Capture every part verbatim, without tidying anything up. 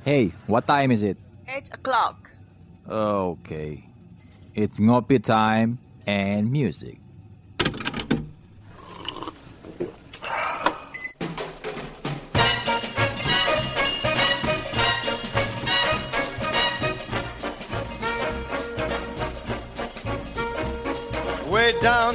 Hey, what time is it? Eight o'clock. Okay. It's Ngopi Time and Music. Way down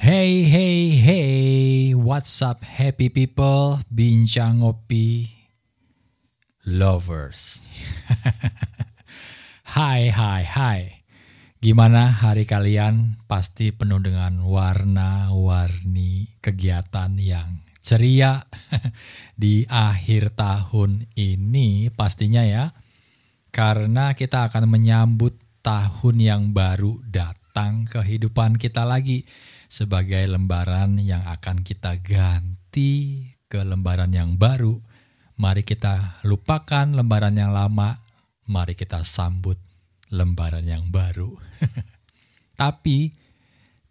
Hey, hey, hey, what's up happy people, bincang ngopi lovers. Hai, hai, hai. Gimana hari kalian? Pasti penuh dengan warna-warni kegiatan yang ceria di akhir tahun ini pastinya ya. Karena kita akan menyambut tahun yang baru datang kehidupan kita lagi. Sebagai lembaran yang akan kita ganti ke lembaran yang baru. Mari kita lupakan lembaran yang lama. Mari kita sambut lembaran yang baru. Tapi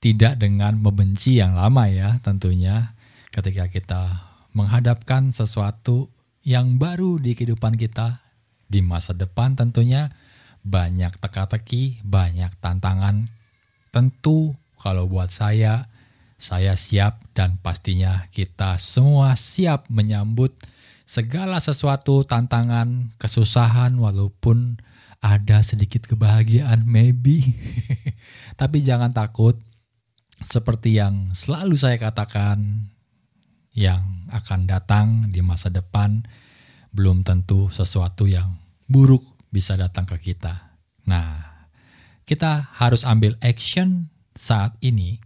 tidak dengan membenci yang lama ya tentunya. Ketika kita menghadapkan sesuatu yang baru di kehidupan kita. Di masa depan tentunya banyak teka-teki, banyak tantangan. Tentu kalau buat saya, saya siap dan pastinya kita semua siap menyambut segala sesuatu tantangan, kesusahan walaupun ada sedikit kebahagiaan maybe. Tapi jangan takut, seperti yang selalu saya katakan, yang akan datang di masa depan belum tentu sesuatu yang buruk bisa datang ke kita. Nah, kita harus ambil action saat ini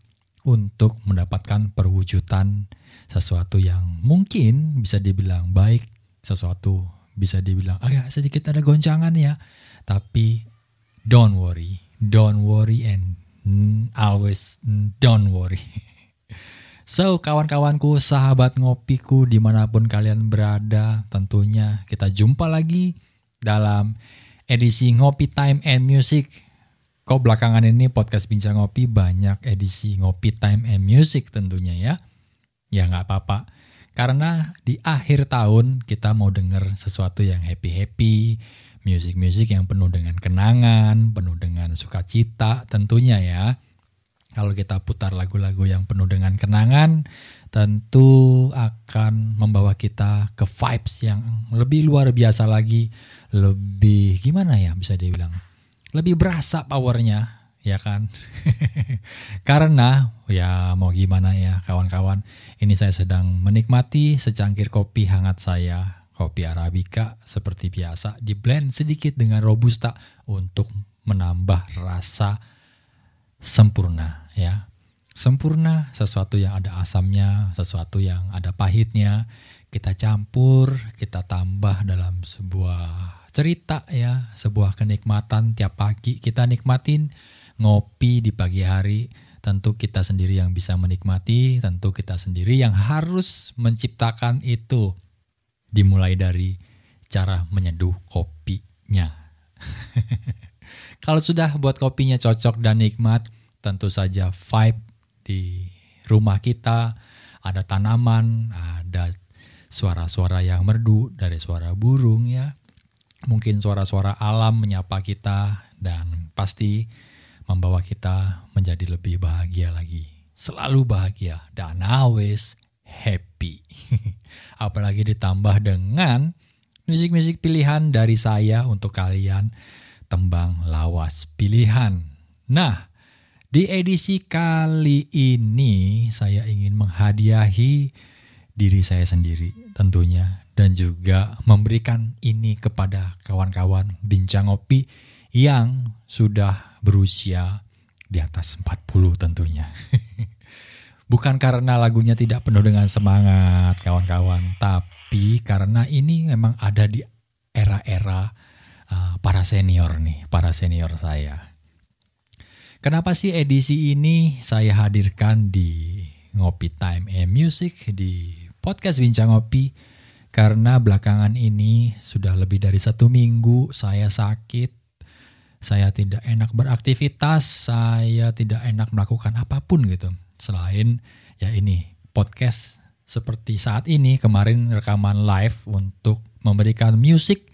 untuk mendapatkan perwujudan sesuatu yang mungkin bisa dibilang baik, sesuatu bisa dibilang agak sedikit ada goncangan ya, tapi don't worry, don't worry and always don't worry. So kawan-kawanku, sahabat ngopiku dimanapun kalian berada, tentunya kita jumpa lagi dalam edisi Ngopi Time and Music. Kok belakangan ini podcast Bincang Ngopi banyak edisi Ngopi Time and Music tentunya ya. Ya gak apa-apa. Karena di akhir tahun kita mau denger sesuatu yang happy-happy. Music-music yang penuh dengan kenangan, penuh dengan sukacita tentunya ya. Kalau kita putar lagu-lagu yang penuh dengan kenangan, tentu akan membawa kita ke vibes yang lebih luar biasa lagi. Lebih gimana ya bisa dibilang. Lebih berasa powernya, ya kan? Karena, ya mau gimana ya kawan-kawan, ini saya sedang menikmati secangkir kopi hangat saya, kopi Arabica seperti biasa, di blend sedikit dengan Robusta untuk menambah rasa sempurna, ya. Sempurna, sesuatu yang ada asamnya, sesuatu yang ada pahitnya, kita campur, kita tambah dalam sebuah cerita ya, sebuah kenikmatan tiap pagi kita nikmatin ngopi di pagi hari. Tentu kita sendiri yang bisa menikmati, tentu kita sendiri yang harus menciptakan itu. Dimulai dari cara menyeduh kopinya. Kalau sudah buat kopinya cocok dan nikmat, tentu saja vibe di rumah kita ada tanaman, ada suara-suara yang merdu dari suara burung ya. Mungkin suara-suara alam menyapa kita dan pasti membawa kita menjadi lebih bahagia lagi. Selalu bahagia dan always happy. Apalagi ditambah dengan musik-musik pilihan dari saya untuk kalian, tembang lawas pilihan. Nah, di edisi kali ini saya ingin menghadiahi diri saya sendiri tentunya, dan juga memberikan ini kepada kawan-kawan Bincang Ngopi yang sudah berusia di atas empat puluh tentunya. Bukan karena lagunya tidak penuh dengan semangat kawan-kawan, tapi karena ini memang ada di era-era uh, para senior nih, para senior saya. Kenapa sih edisi ini saya hadirkan di Ngopi Time and Music, di podcast Bincang Ngopi? Karena belakangan ini sudah lebih dari satu minggu saya sakit. Saya tidak enak beraktivitas, saya tidak enak melakukan apapun gitu. Selain ya ini podcast seperti saat ini, kemarin rekaman live untuk memberikan musik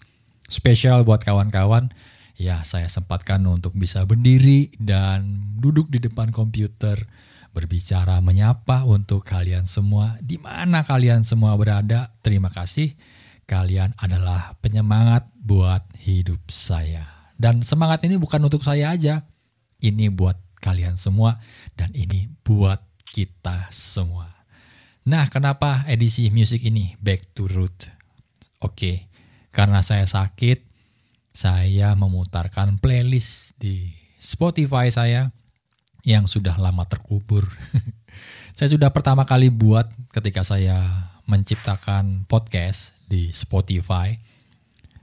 spesial buat kawan-kawan. Ya saya sempatkan untuk bisa berdiri dan duduk di depan komputer, berbicara, menyapa untuk kalian semua. Di mana kalian semua berada, terima kasih. Kalian adalah penyemangat buat hidup saya. Dan semangat ini bukan untuk saya aja, ini buat kalian semua dan ini buat kita semua. Nah, kenapa edisi musik ini back to root? Oke, karena saya sakit, saya memutarkan playlist di Spotify saya yang sudah lama terkubur. Saya sudah pertama kali buat ketika saya menciptakan podcast di Spotify.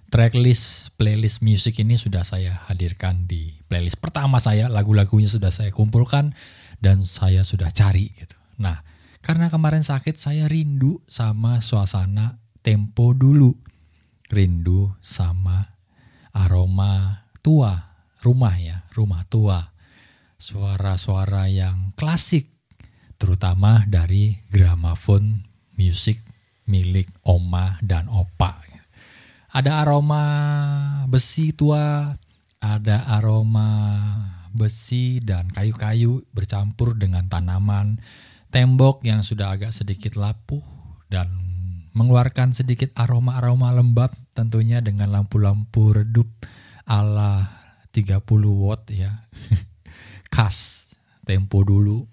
Tracklist playlist musik ini sudah saya hadirkan di playlist pertama saya, lagu-lagunya sudah saya kumpulkan dan saya sudah cari gitu. Nah, karena kemarin sakit saya rindu sama suasana tempo dulu, rindu sama aroma tua rumah ya, rumah tua, suara-suara yang klasik, terutama dari gramafon musik milik oma dan opa. Ada aroma besi tua, ada aroma besi dan kayu-kayu bercampur dengan tanaman, tembok yang sudah agak sedikit lapuh dan mengeluarkan sedikit aroma-aroma lembab tentunya dengan lampu-lampu redup ala tiga puluh watt ya. Khas tempo dulu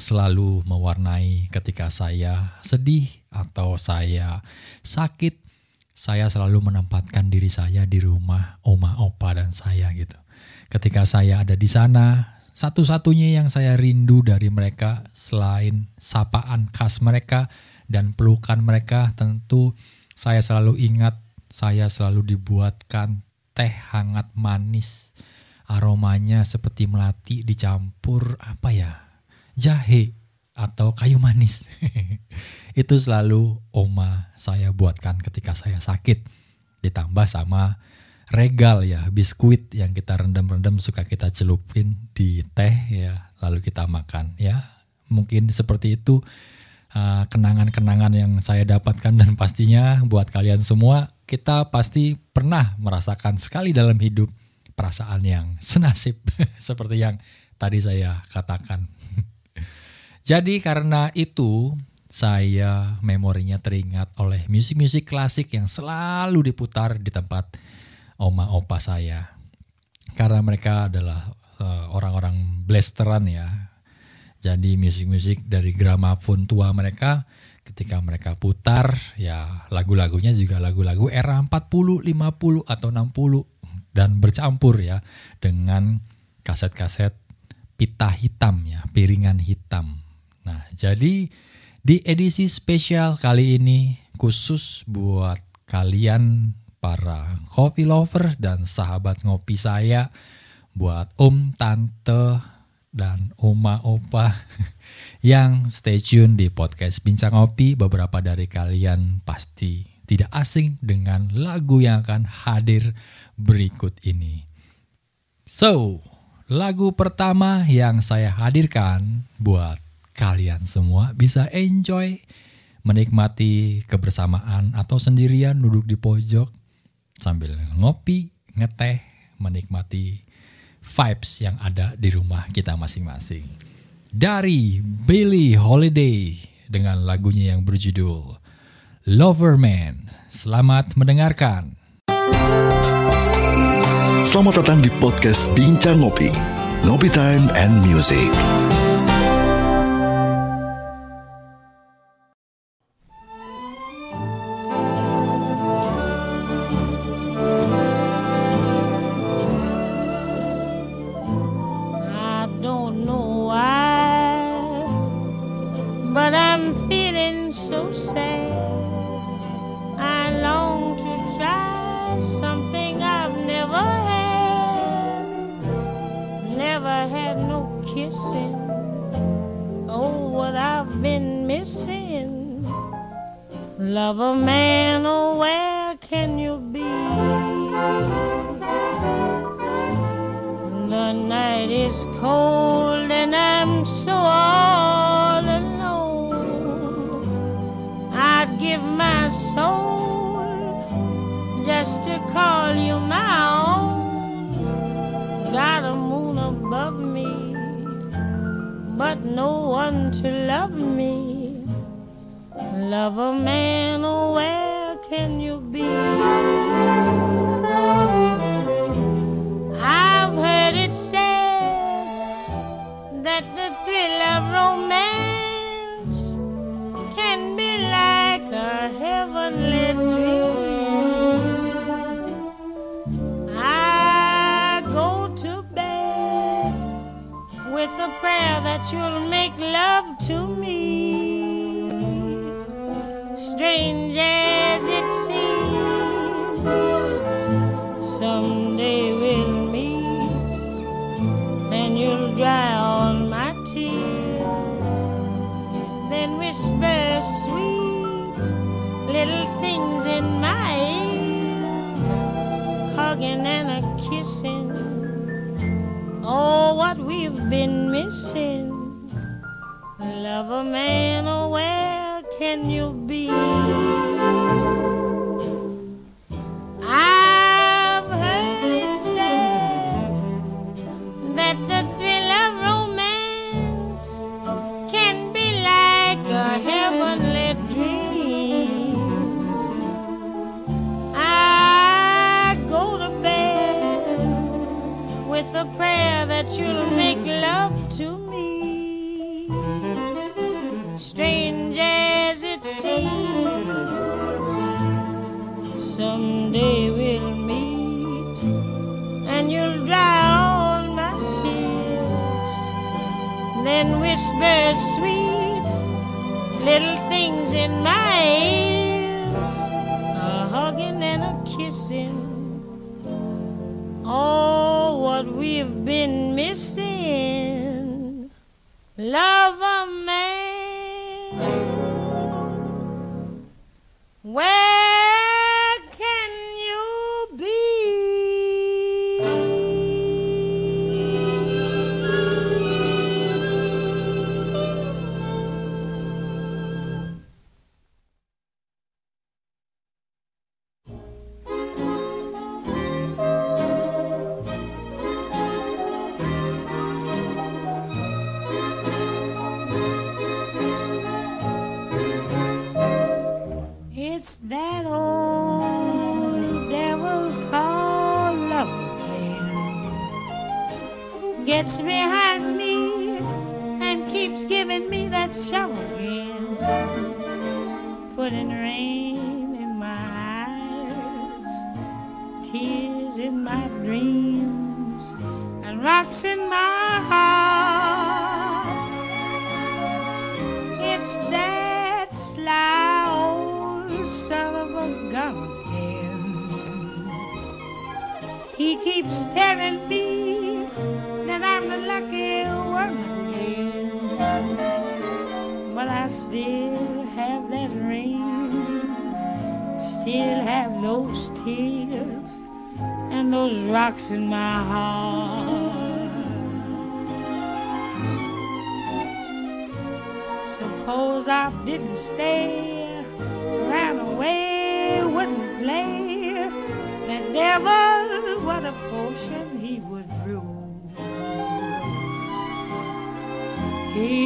selalu mewarnai ketika saya sedih atau saya sakit. Saya selalu menempatkan diri saya di rumah oma, opa, dan saya gitu. Ketika saya ada di sana, satu-satunya yang saya rindu dari mereka selain sapaan khas mereka dan pelukan mereka, tentu saya selalu ingat, saya selalu dibuatkan teh hangat manis. Aromanya seperti melati dicampur apa ya? Jahe atau kayu manis. Itu selalu oma saya buatkan ketika saya sakit. Ditambah sama regal ya, biskuit yang kita rendam-rendam, suka kita celupin di teh ya, lalu kita makan ya. Mungkin seperti itu uh, kenangan-kenangan yang saya dapatkan, dan pastinya buat kalian semua, kita pasti pernah merasakan sekali dalam hidup perasaan yang senasib seperti yang tadi saya katakan. Jadi karena itu saya memorinya teringat oleh musik-musik klasik yang selalu diputar di tempat oma opa saya. Karena mereka adalah uh, orang-orang blasteran ya. Jadi musik-musik dari gramafon tua mereka, ketika mereka putar ya lagu-lagunya juga lagu-lagu era empat puluh, lima puluh atau enam puluh dan bercampur ya dengan kaset-kaset pita hitam ya, piringan hitam. Nah, jadi di edisi spesial kali ini khusus buat kalian para coffee lovers dan sahabat ngopi saya, buat om, tante, dan oma, opa yang stay tune di podcast Bincang Ngopi. Beberapa dari kalian pasti tidak asing dengan lagu yang akan hadir berikut ini. So, lagu pertama yang saya hadirkan buat kalian semua bisa enjoy, menikmati kebersamaan atau sendirian duduk di pojok sambil ngopi, ngeteh, menikmati vibes yang ada di rumah kita masing-masing. Dari Billie Holiday dengan lagunya yang berjudul Loverman. Selamat mendengarkan. Selamat datang di podcast Bincang Ngopi, Ngopi Time and Music.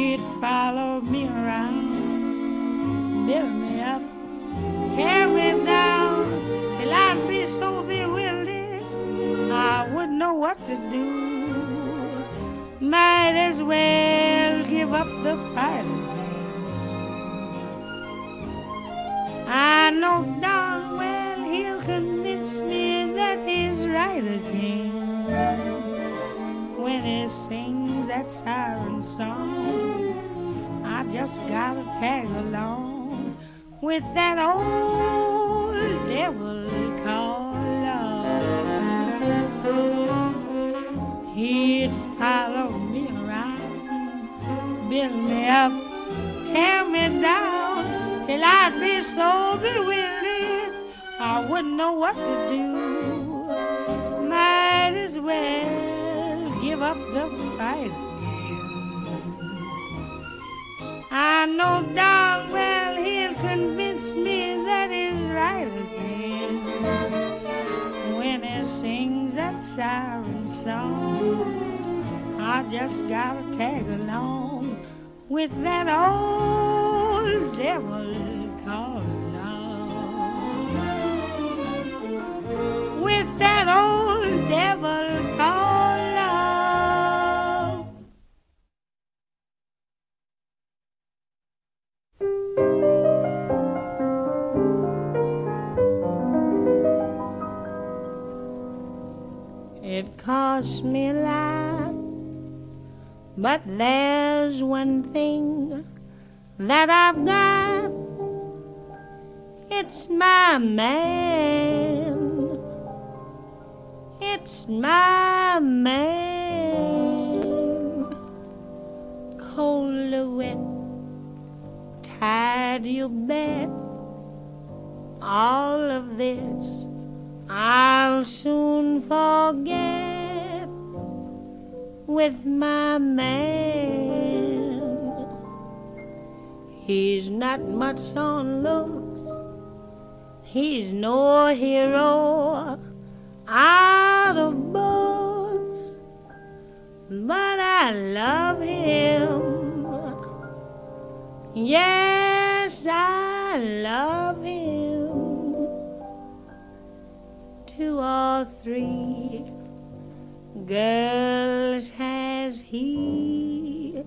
He'd follow me around build me up, tear me down, till I'd be so bewildered I wouldn't know what to do. Might as well give up the fight. I know darn well he'll convince me that he's right again when he sings that siren song. I just gotta tag along with that old devil called love. He'd follow me around, build me up, tear me down, till I'd be so bewildered I wouldn't know what to do. Might as well give up the fight again. I know darn well he'll convince me that he's right again when he sings that siren song. I just gotta tag along with that old devil called love, with that old devil called love. It cost me a lot, but there's one thing that I've got, it's my man, it's my man. Cold or wet, tired you bet, all of this I'll soon forget with my man. He's not much on looks, he's no hero out of books, but I love him, yes, I love him. Two or three girls has he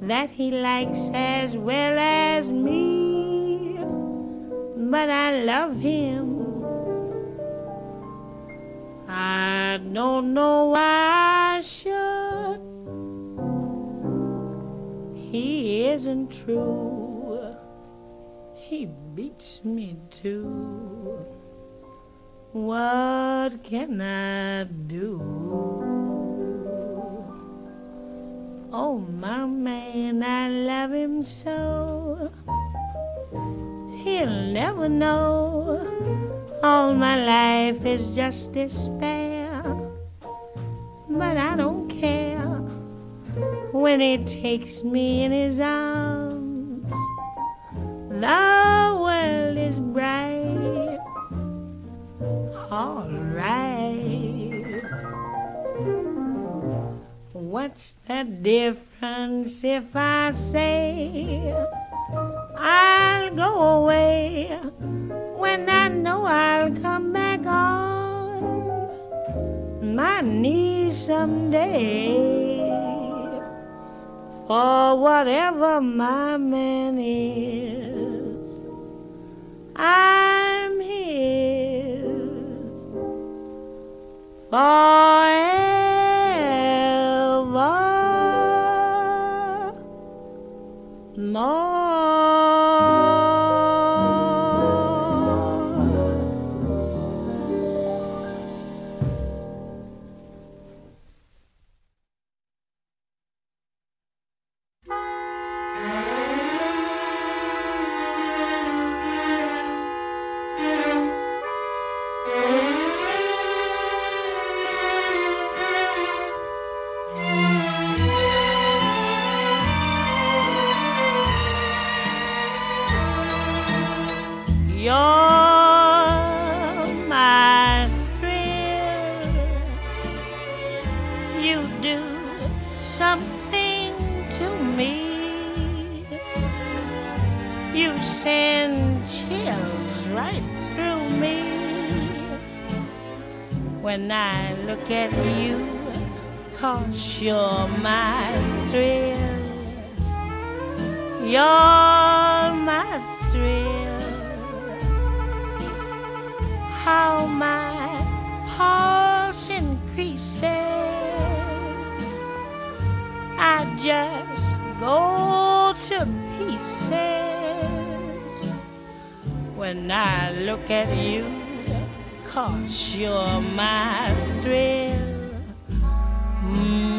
that he likes as well as me, but I love him. I don't know why I should. He isn't true, he beats me too. What can I do? Oh, my man, I love him so, he'll never know. All my life is just despair, but I don't care when he takes me in his arms. The world is bright, all right. What's the difference if I say I'll go away when I know I'll come back on my knees someday? For whatever my man is, I'm his forever. You send chills right through me when I look at you, 'cause you're my thrill. You're my thrill. How my pulse increases, I just go to pieces when I look at you, 'cause you're my thrill. Mm.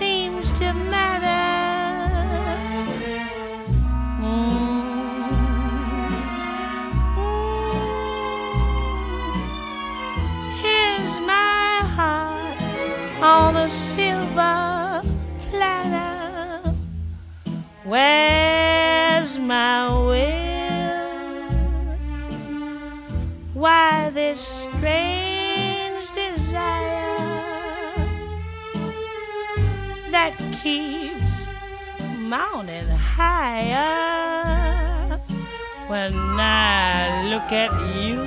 Seems to matter. Mm. Here's my heart on a silver platter. Where's my will? Why this strange desire that keeps mounting higher? When I look at you,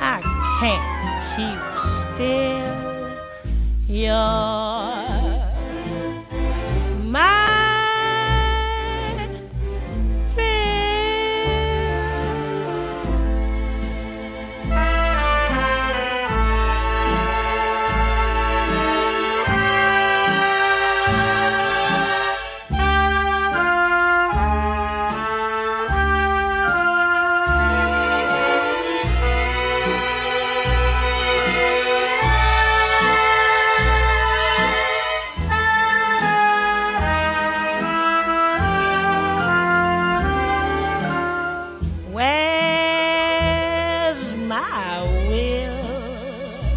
I can't keep still. You're my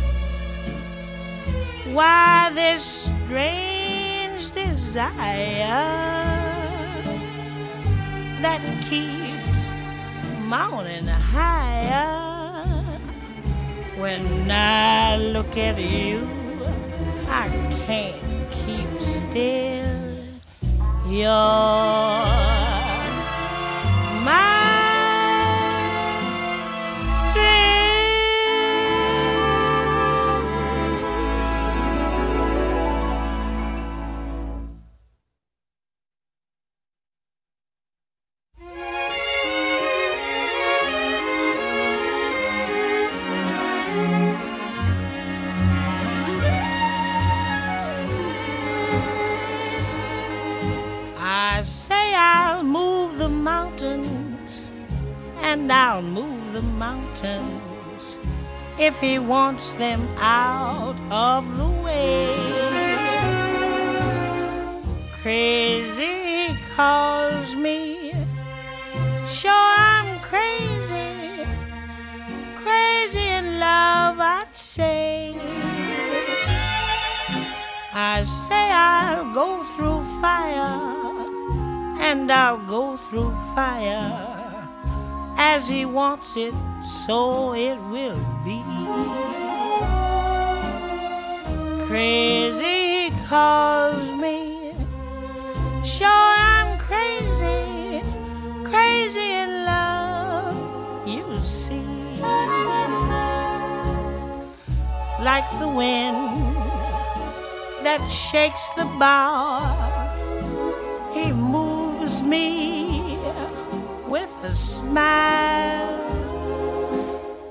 thrill. Why this strange desire that keeps mounting higher? When I look at you, I can't keep still. You're my and I'll move the mountains if he wants them out of the way. Crazy he calls me, sure I'm crazy, crazy in love I'd say. I say I'll go through fire, and I'll go through fire, as he wants it, so it will be. Crazy he calls me, sure I'm crazy, crazy in love, you see. Like the wind that shakes the bough, he moves me with a smile.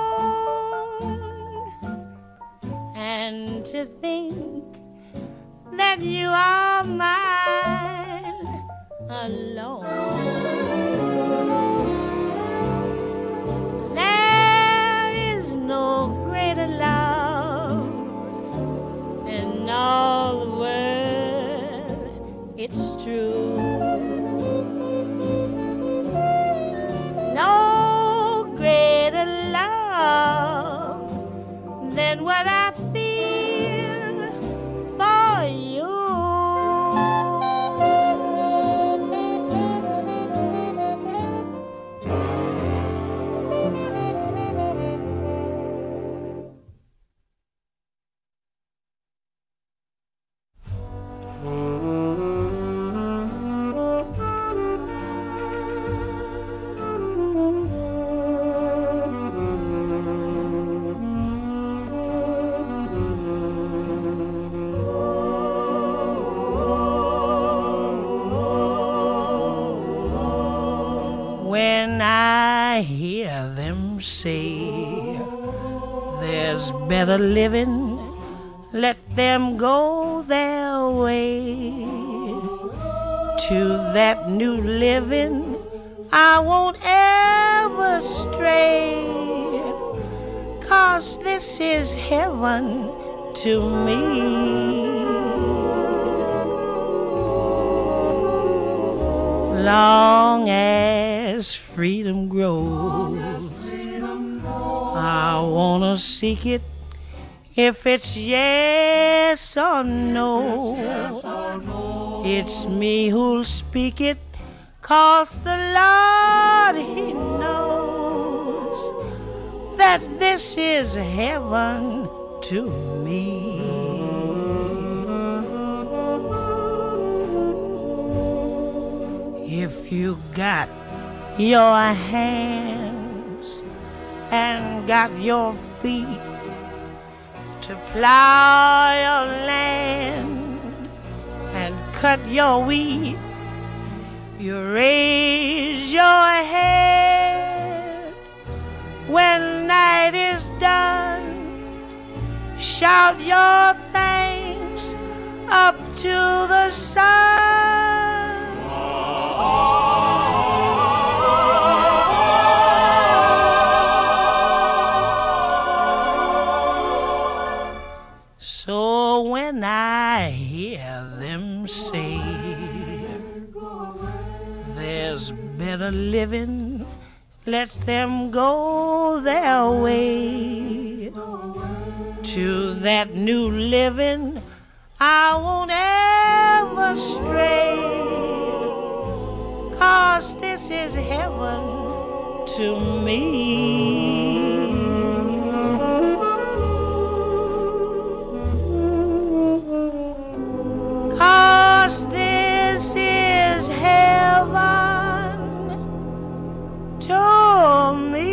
and to think that you are mine alone. There is no greater love in all the world. It's true. No greater love than what I feel for you. Say there's better living, let them go their way. To that new living I won't ever stray, 'cause this is heaven to me. Long as freedom grows, I wanna seek it, if it's yes or no. Yes, yes or no. It's me who'll speak it, 'cause the Lord He knows that this is heaven to me. If you got your hand and got your feet to plow your land and cut your wheat, you raise your head when night is done, shout your thanks up to the sun. Oh. So when I hear them say there's better living, let them go their way. To that new living I won't ever stray, 'cause this is heaven to me. This is heaven to me.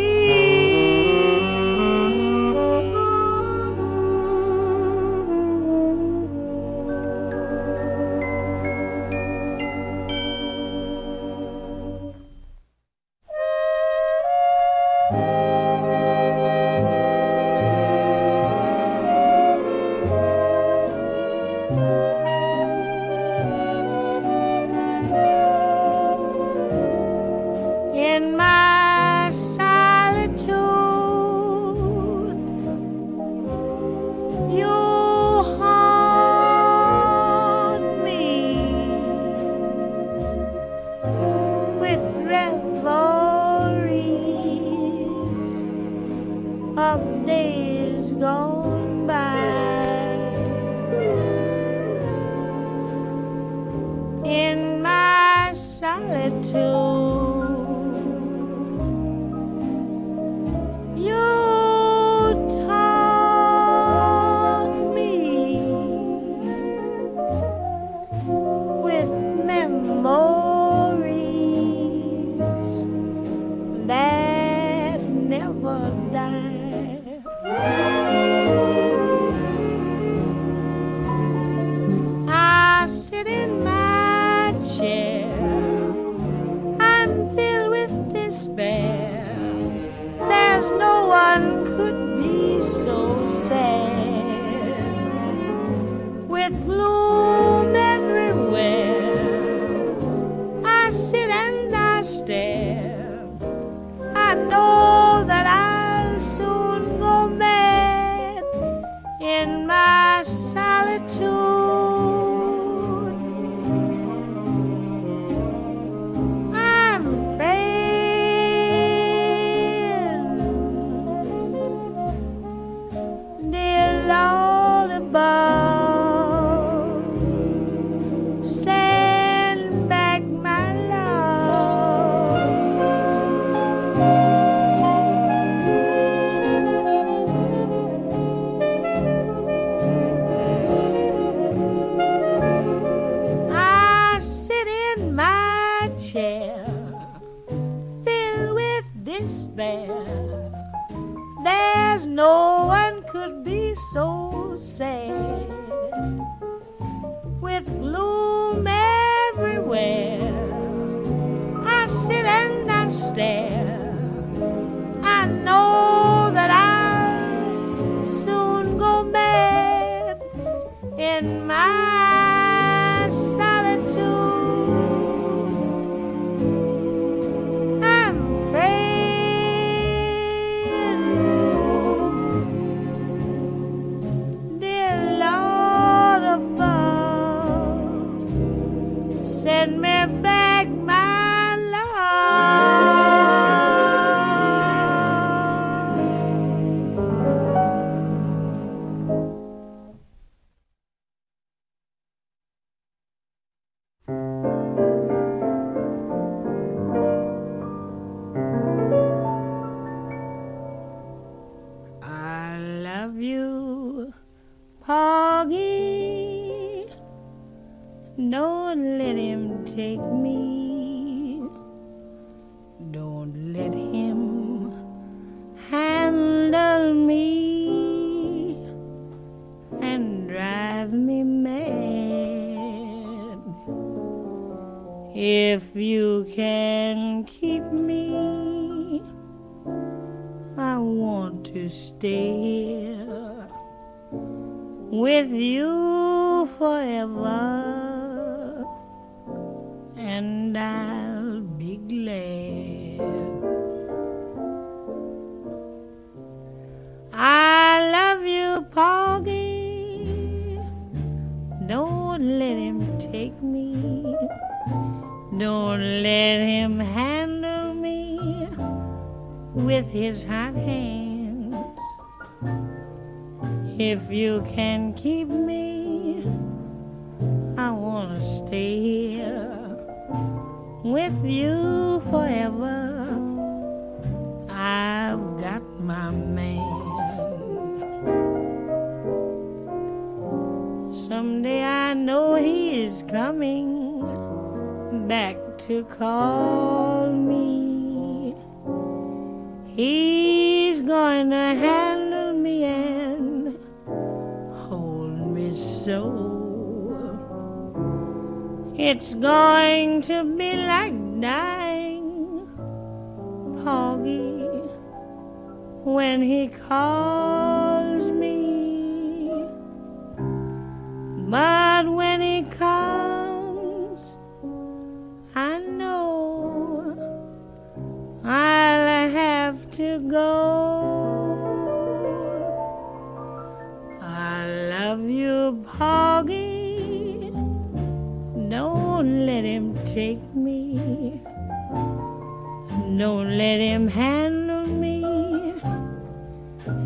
of days gone by. In my solitude, you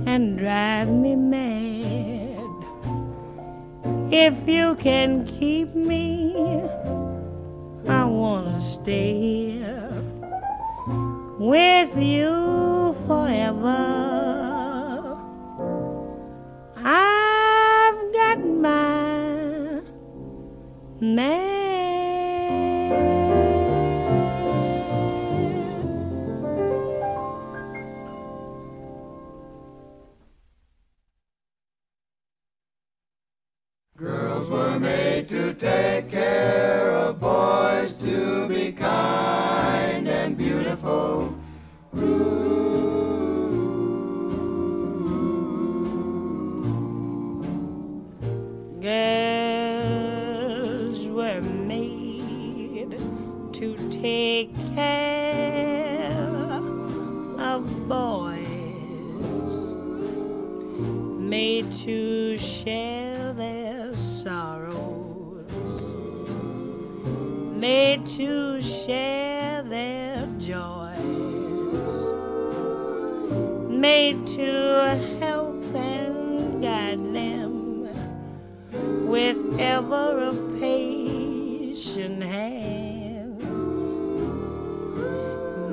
and drive me mad. If you can keep me, I wanna stay here with you forever. I've got my man. Were made to take care of boys, to be kind and beautiful. Ooh. Girls were made to take care of boys, made to share their sorrows, made to share their joys, made to help and guide them with ever a patient hand,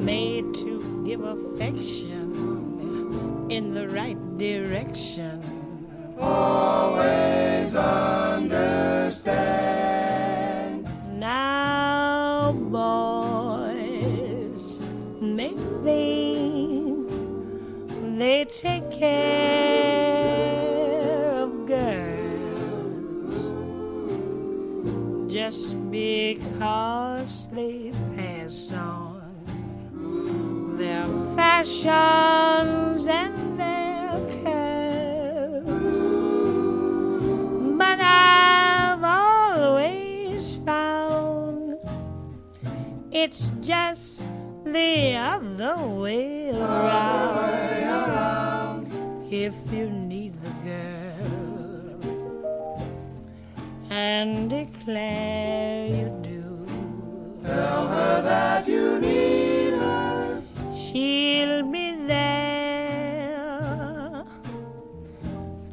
made to give affection in the right direction. Always understand. Now, boys, make things, they take care of girls just because they pass on their fashions and their curves. It's just the other way around. way around. If you need the girl and declare you do, tell her that you need her. She'll be there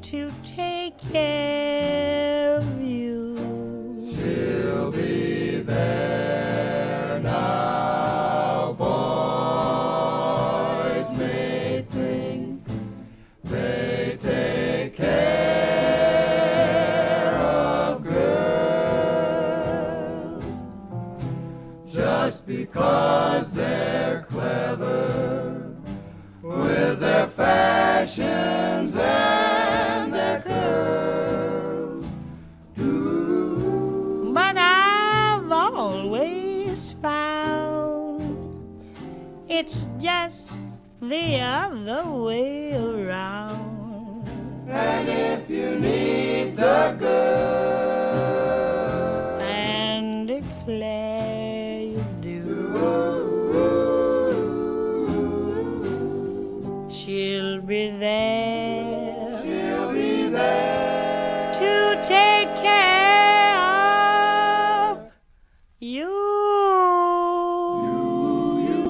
to take care of you. She'll be there. Because they're clever with their fashions and their curves. Ooh. But I've always found it's just the other way around. And if you need the girl and declare. She'll be there. She'll be there to take care of you. You, you.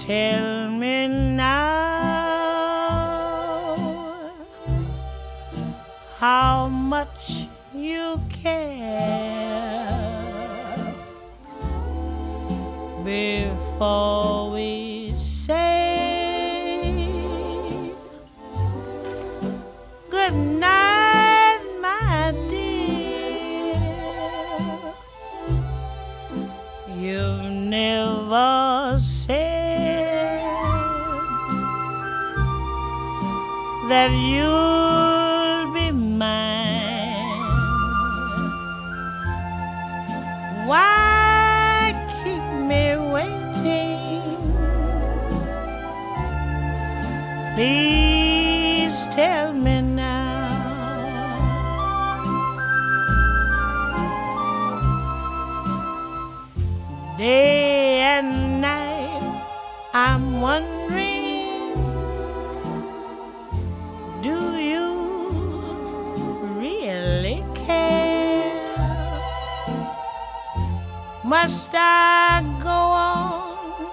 Tell me now how much you care before we say good night, my dear. You've never said that you'll be mine. Why keep me waiting? Please tell me now I'm wondering, do you really care? Must I go on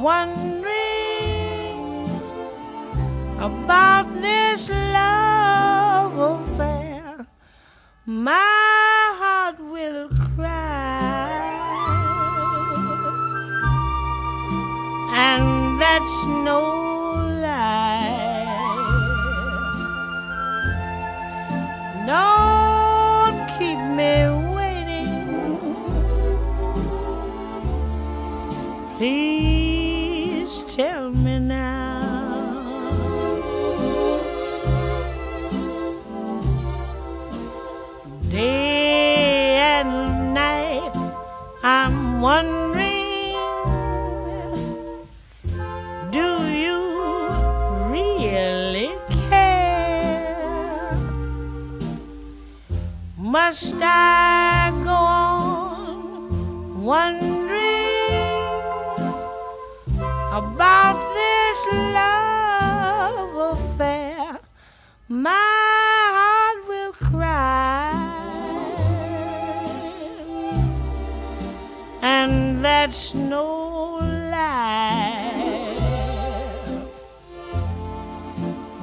wondering about this love affair? My heart will cry, and that's no lie. Don't keep me waiting, please tell me now. Day I'm wondering, do you really care? Must I go on wondering about this love affair? My heart will cry, and that's no lie.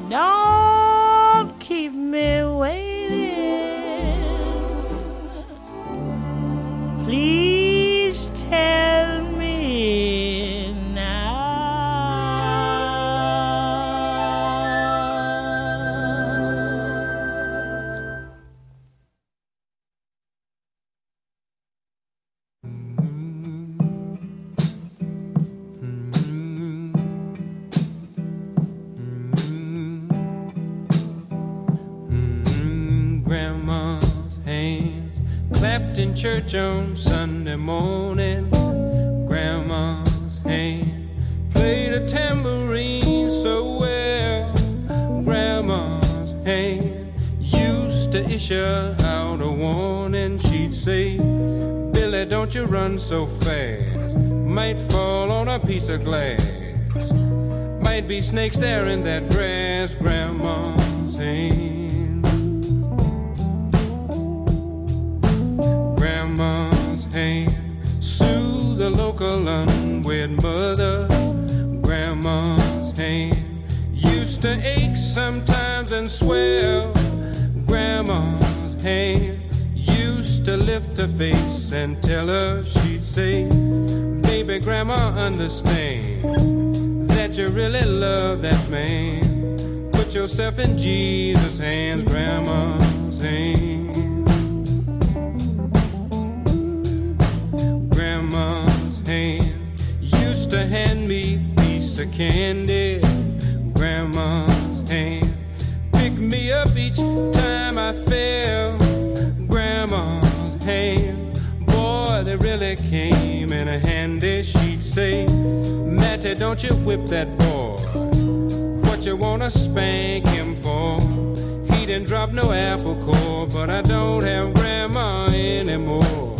Don't keep me waiting, please tell me now. In church on Sunday morning, Grandma's hand played a tambourine so well. Grandma's hand used to issue out a warning. She'd say, Billy, don't you run so fast, might fall on a piece of glass, might be snakes there in that grass. Grandma's hand. Grandma's hand soothed the local unwed mother. Grandma's hand used to ache sometimes and swell. Grandma's hand used to lift her face and tell her, she'd say, baby, Grandma, understand that you really love that man. Put yourself in Jesus' hands, Grandma's hand. Grandma's hand used to hand me a piece of candy. Grandma's hand picked me up each time I fell. Grandma's hand, boy, they really came in handy. She'd say, Matty, don't you whip that boy, what you wanna spank him for? He didn't drop no apple core, but I don't have Grandma anymore.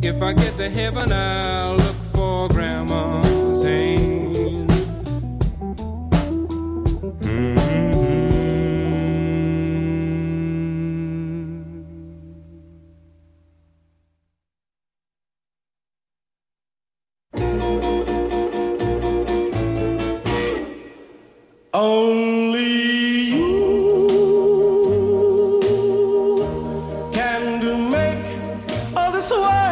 If I get to heaven, I'll look for Grandma's hand. Mm-hmm. Only you can do make others way.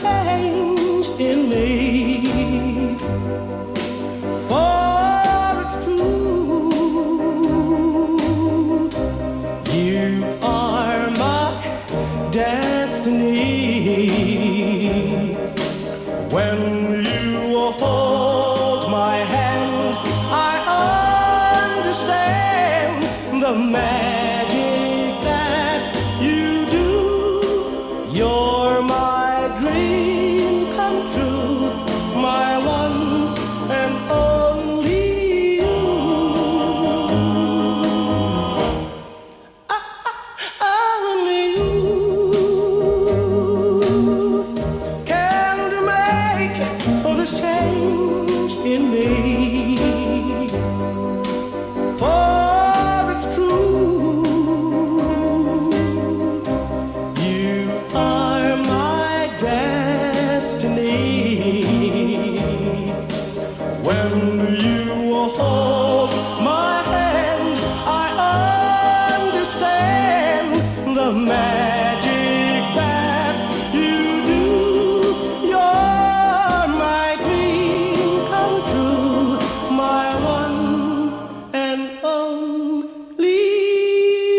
Change in me. destiny. When you hold my hand, I understand the magic that you do. You're my dream come true, my one and only you. Ah, ah, ah, only you can make all this change in me. For it's true, you are my destiny. When you hold my hand, I understand the magic that you do. You're my dream come true, my one and only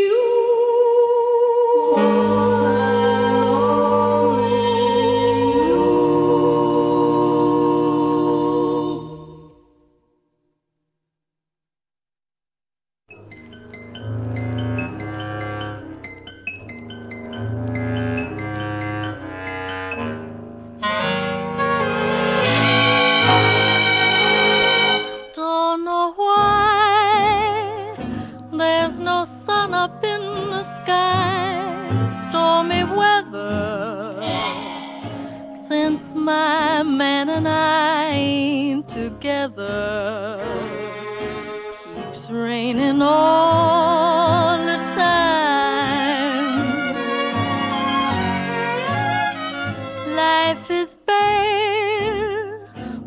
you. Don't know why there's no sun up in the sky. Stormy weather since my man and I ain't together. Keeps raining all the time. Life is bare,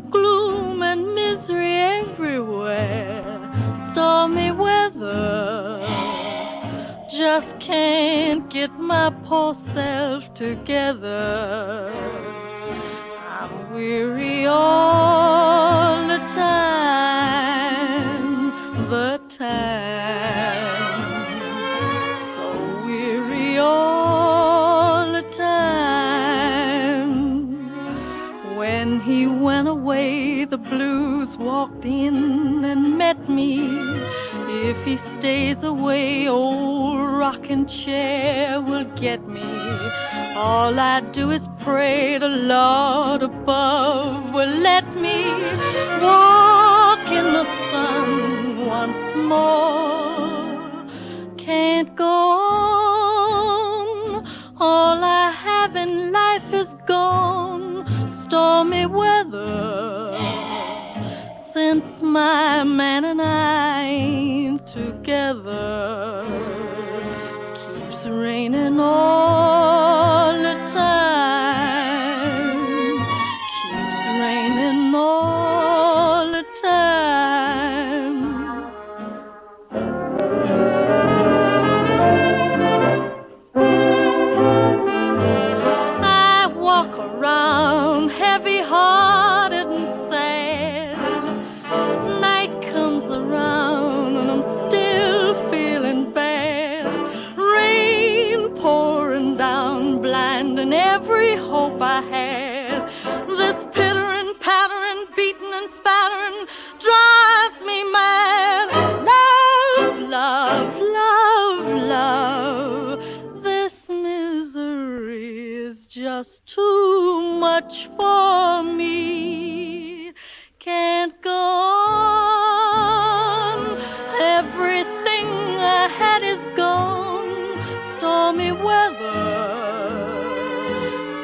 gloom and misery everywhere. Stormy weather, just can't get my poor self together. I'm weary all the time, the time. So weary all the time. When he went away, the blues walked in and met me. If he stays away, old rocking chair will get me. All I do is pray the Lord above will let me walk in the sun once more. Can't go on, all I have in life is gone. Stormy weather since my man and I ain't together. Keeps raining all the time. Keeps raining all the time. I walk around heavy-hearted and sad. Night comes around and I'm still feeling bad. Rain pouring down, blinding every hope I had. This pittering, pattering, beating and spattering drives me mad. Love, love, love, love. This misery is just too much for me. Can't go on. Everything I had is gone. Stormy weather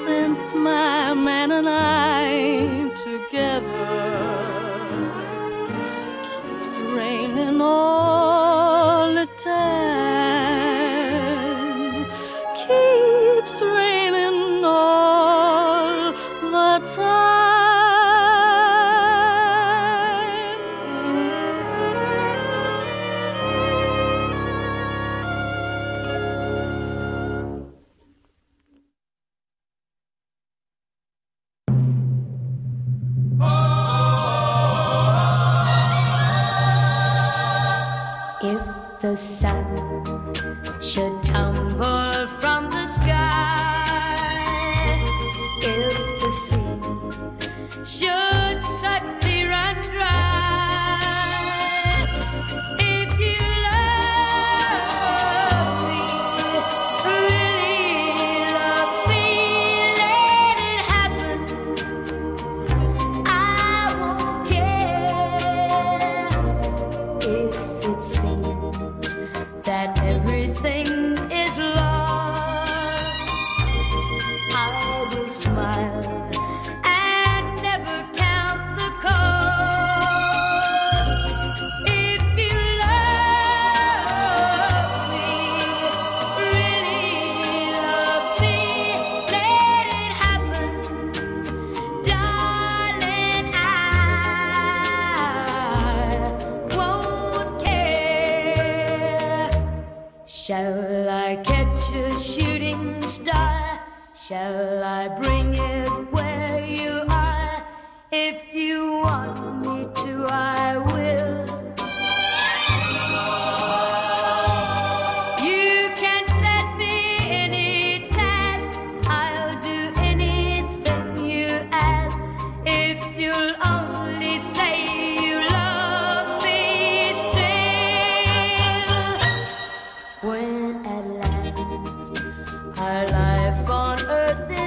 since my man and I ain't together. Keeps raining all the time. Keeps raining all the time. If the sun should tumble from the sky, Shall I catch a shooting star? Shall I bring it where you are? If you want me to, I will. You can set me any task. I'll do anything you ask. If you'll only say you love me still. When at last our life on earth is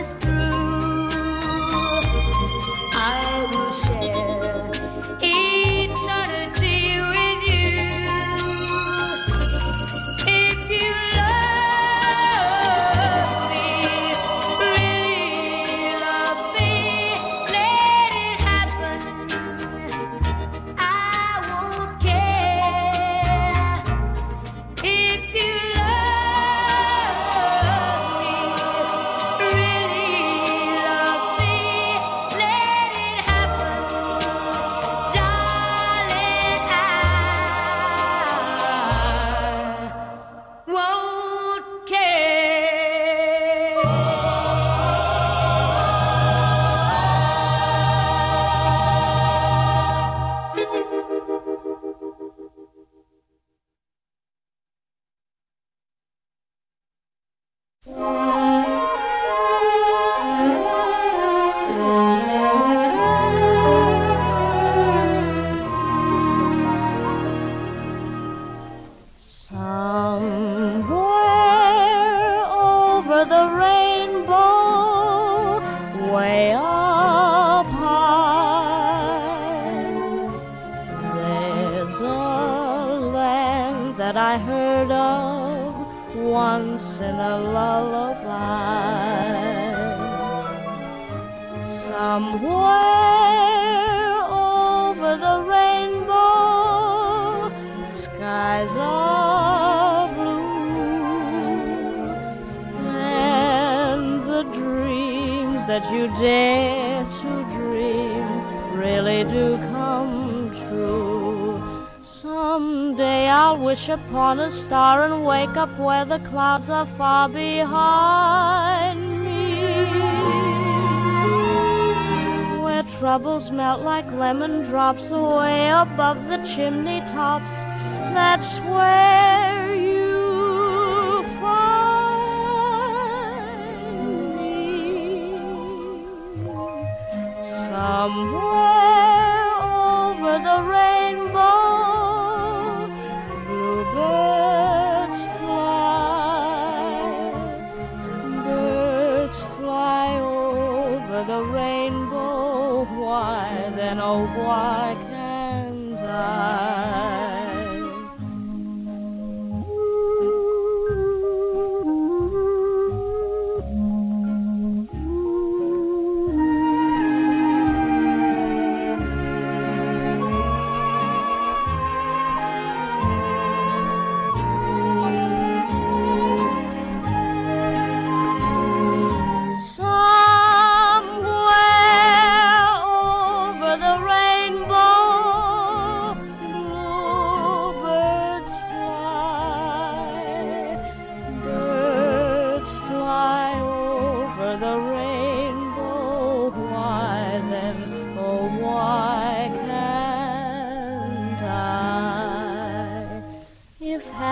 clouds are far behind me, where troubles melt like lemon drops away above the chimney tops. That's where you find me, somewhere over the rainbow. Bluebird the rainbow, why then, oh why can't I?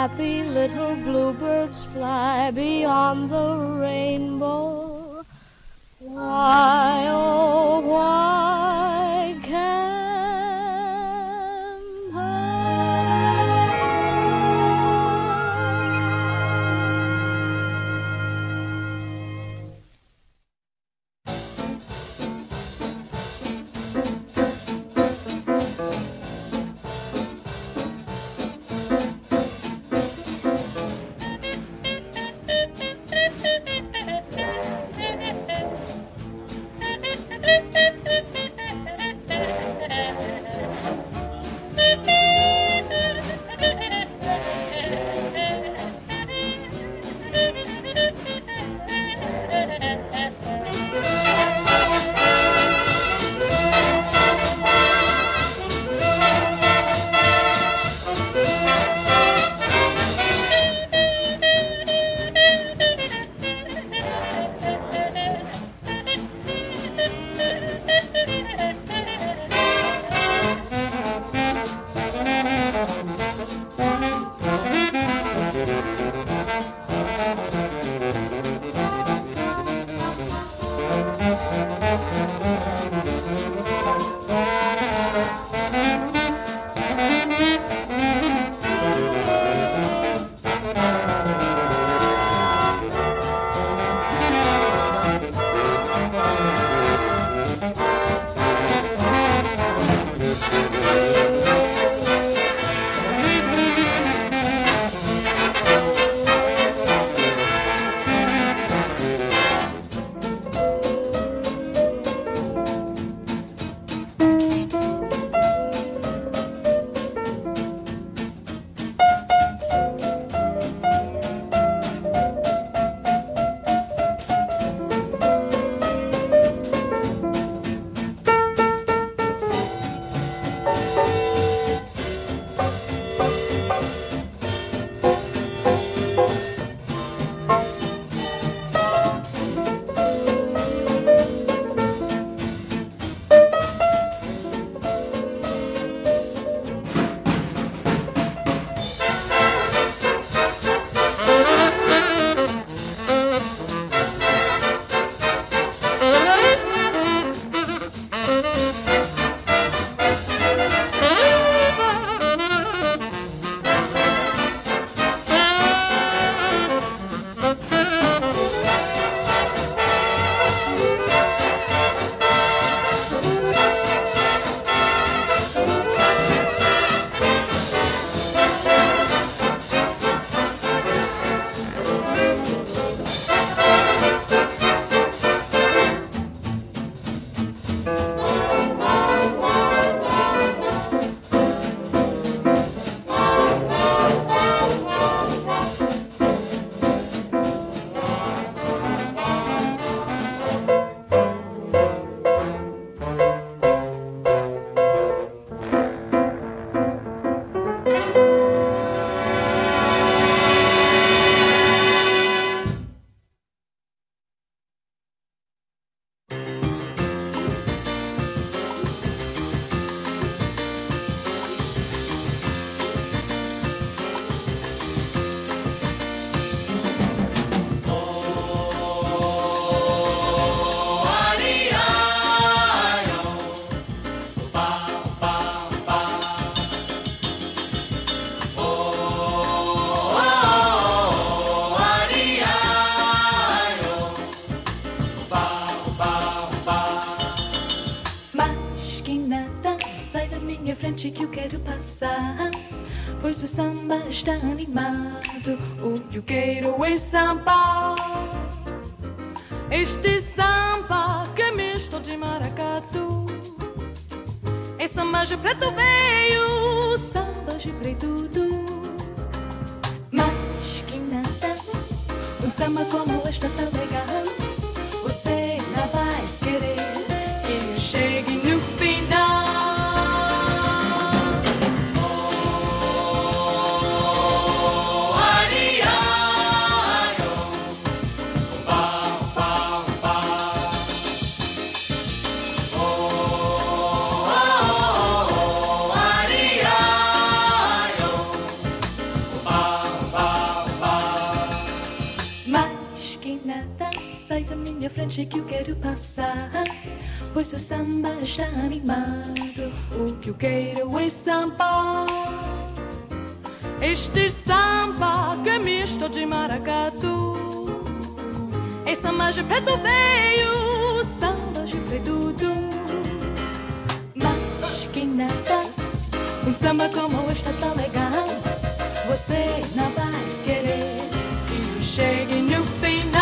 Happy little bluebirds fly beyond the rainbow. Why, oh, why can't I? passar, pois o samba está animado, o que eu quero é samba, este samba que misto de maracatu, é samba de preto veio, samba de preto tudo, mais que nada, um samba como esta tá legal. Que eu quero passar, pois o samba está animado, o que eu quero é samba, este samba que é misto de maracatu, é samba de preto veio, samba de preto do, mas que nada, um samba como este tão legal, você não vai querer que eu chegue no final.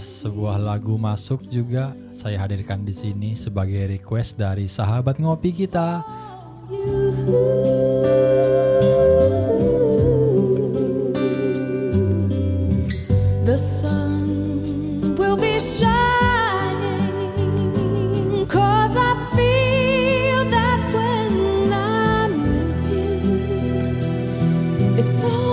Sebuah lagu masuk juga saya hadirkan di sini sebagai request dari sahabat ngopi kita. The sun will be shining, 'cause I feel that when I'm with you, it's all.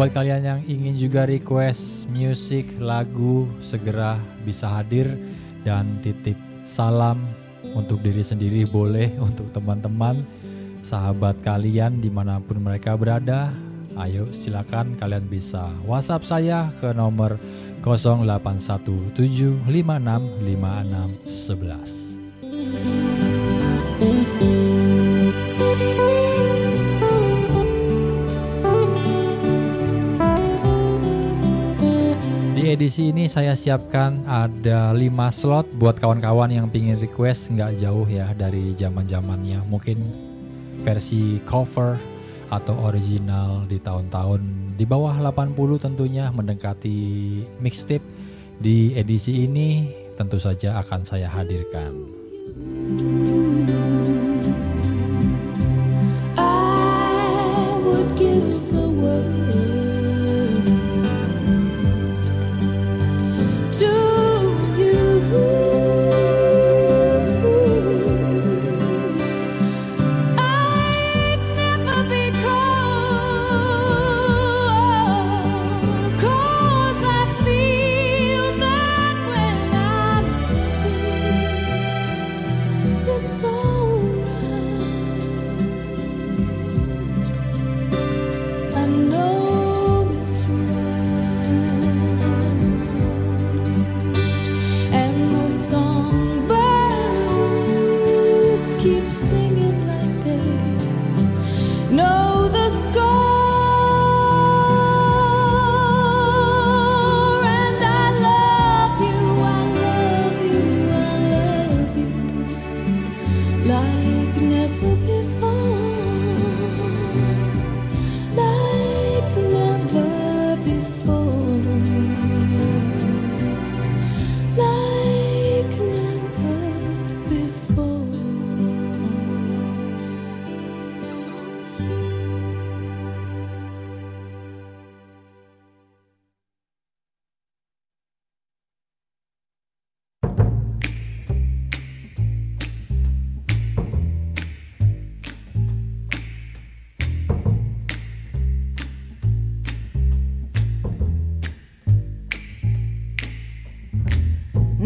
Buat kalian yang ingin juga request musik, lagu, segera bisa hadir dan titip salam untuk diri sendiri boleh, untuk teman-teman, sahabat kalian dimanapun mereka berada. Ayo silakan kalian bisa WhatsApp saya ke nomor nol delapan satu tujuh lima enam lima enam satu satu. Edisi ini saya siapkan ada lima slot buat kawan-kawan yang pingin request, nggak jauh ya dari zaman-zamannya, mungkin versi cover atau original di tahun-tahun di bawah delapan puluh tentunya, mendekati mixtape. Di edisi ini tentu saja akan saya hadirkan. I would give the world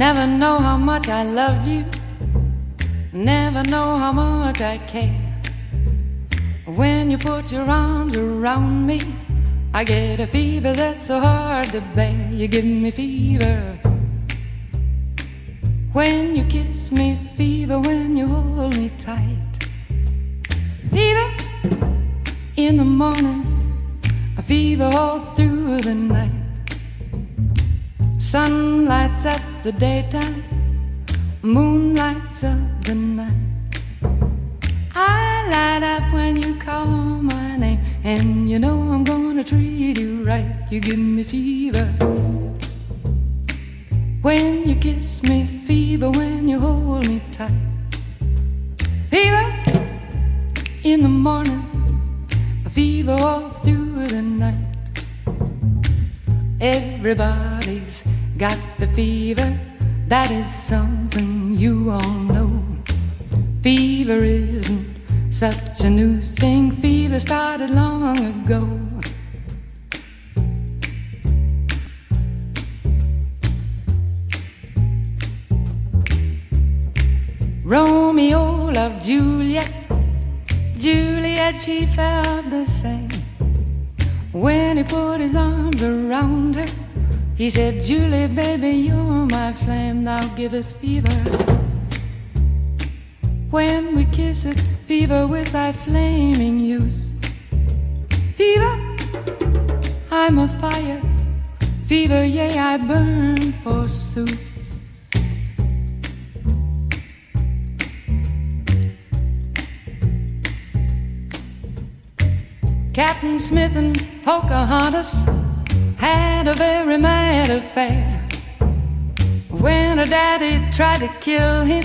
Never know how much I love you. Never know how much I care. When you put your arms around me, I get a fever that's so hard to bear. You give me fever when you kiss me, fever when you hold me tight. Fever in the morning, a fever all through the night. Sun lights up the daytime, moon lights up the night. I light up when you call my name, and you know I'm gonna treat you right. You give me fever when you kiss me, fever when you hold me tight. Fever in the morning, a fever all through the night. Everybody's got the fever, that is something you all know. Fever isn't such a new thing, fever started long ago. Romeo loved Juliet, Juliet she felt the same. When he put his arms around her, he said, Julie, baby, you're my flame, thou givest fever. When we kiss it, fever with thy flaming youth. Fever, I'm a fire, fever, yea, I burn forsooth. Captain Smith and Pocahontas had a very mad affair. When her daddy tried to kill him,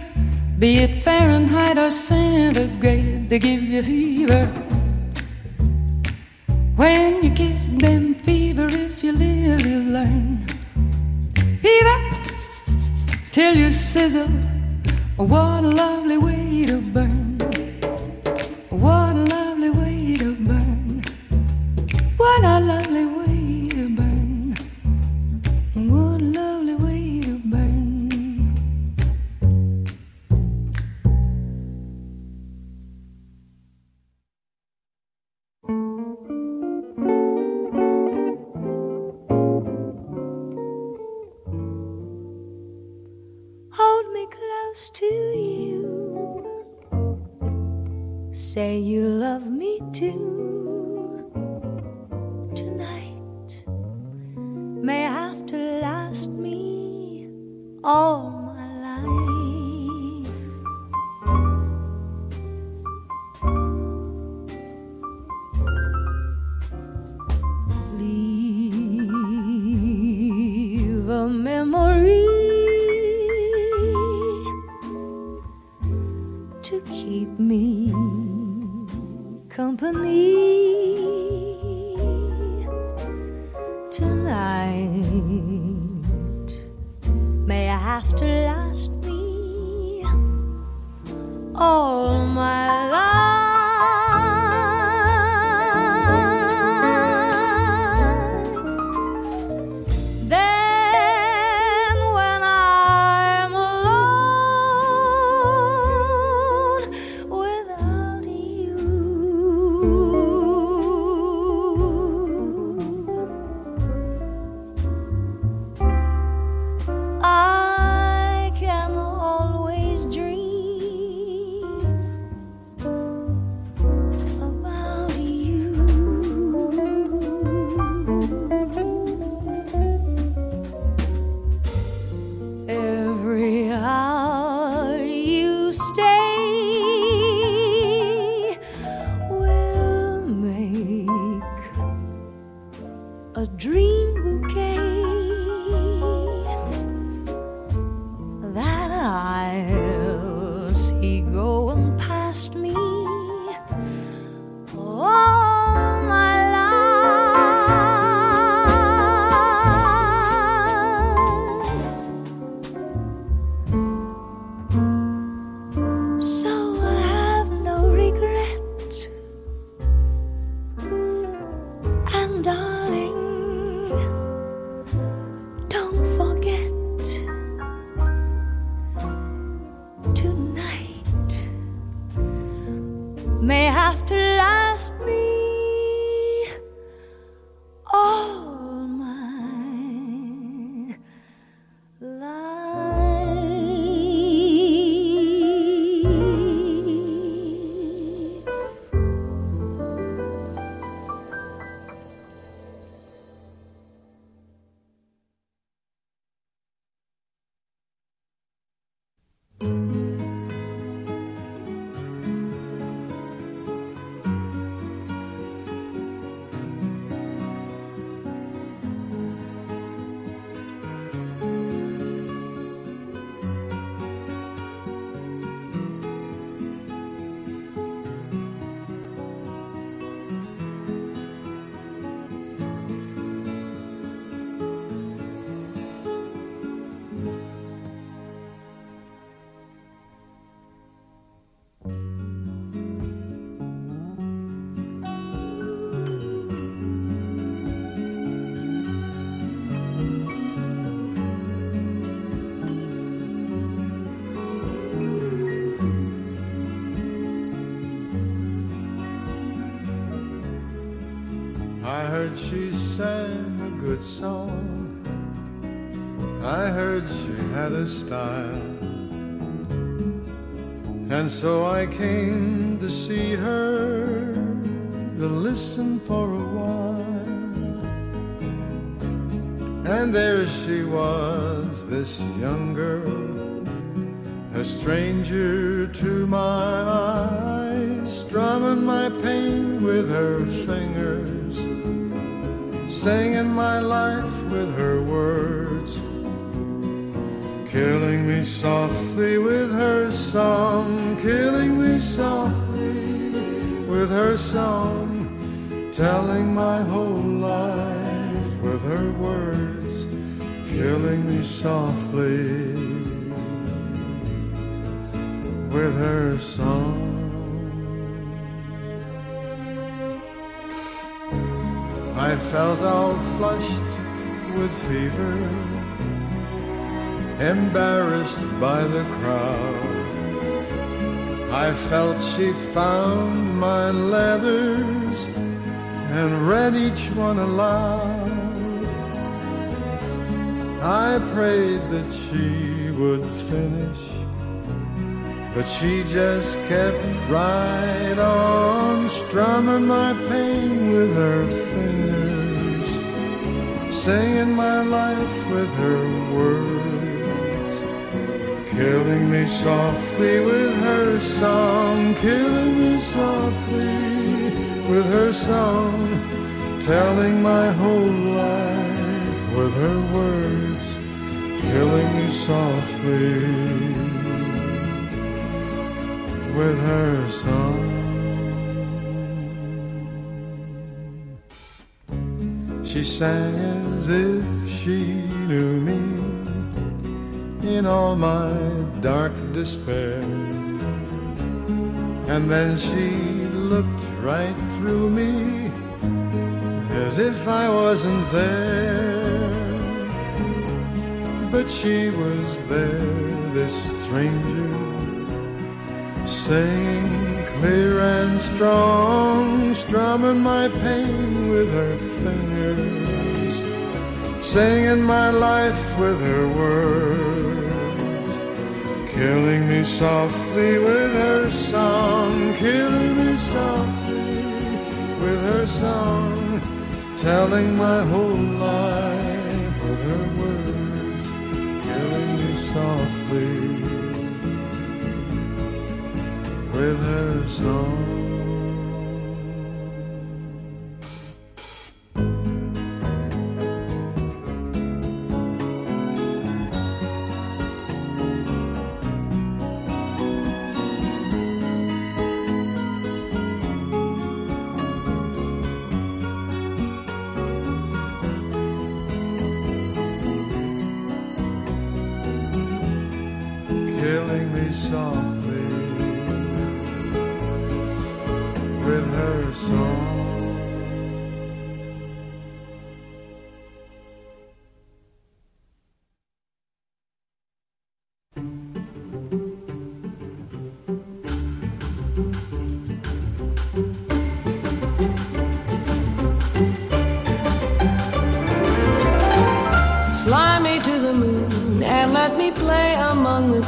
be it Fahrenheit or centigrade. They give you fever when you kiss them, fever if you live you learn. Fever till you sizzle, what a lovely way to burn. What a lovely way to burn. What a lovely way to burn. What a lovely way to burn. Hold me close to you. Say you love me too. Tonight may have to last me all my life. Leave a memory to keep me company tonight may I have to last me all my life. Then when I'm alone without you, will may have to last me all my life. She sang a good song. I heard she had a style, and so I came to see her, to listen for a while. And there she was, this young girl, a stranger to my eyes, strumming my pain with her fingers, singing my life with her words, killing me softly with her song, killing me softly with her song, telling my whole life with her words, killing me softly with her song. I felt all flushed with fever, embarrassed by the crowd. I felt she found my letters and read each one aloud. I prayed that she would finish, but she just kept right on, strumming my pain with her fingers, singing my life with her words, killing me softly with her song, killing me softly with her song, telling my whole life with her words, killing me softly with her song. She sang as if she knew me in all my dark despair, and then she looked right through me as if I wasn't there. But she was there, this stranger, singing clear and strong, strumming my pain with her fingers, singing my life with her words, killing me softly with her song, killing me softly with her song, telling my whole life with her words, killing me softly with her song. Killing me soft with her song. the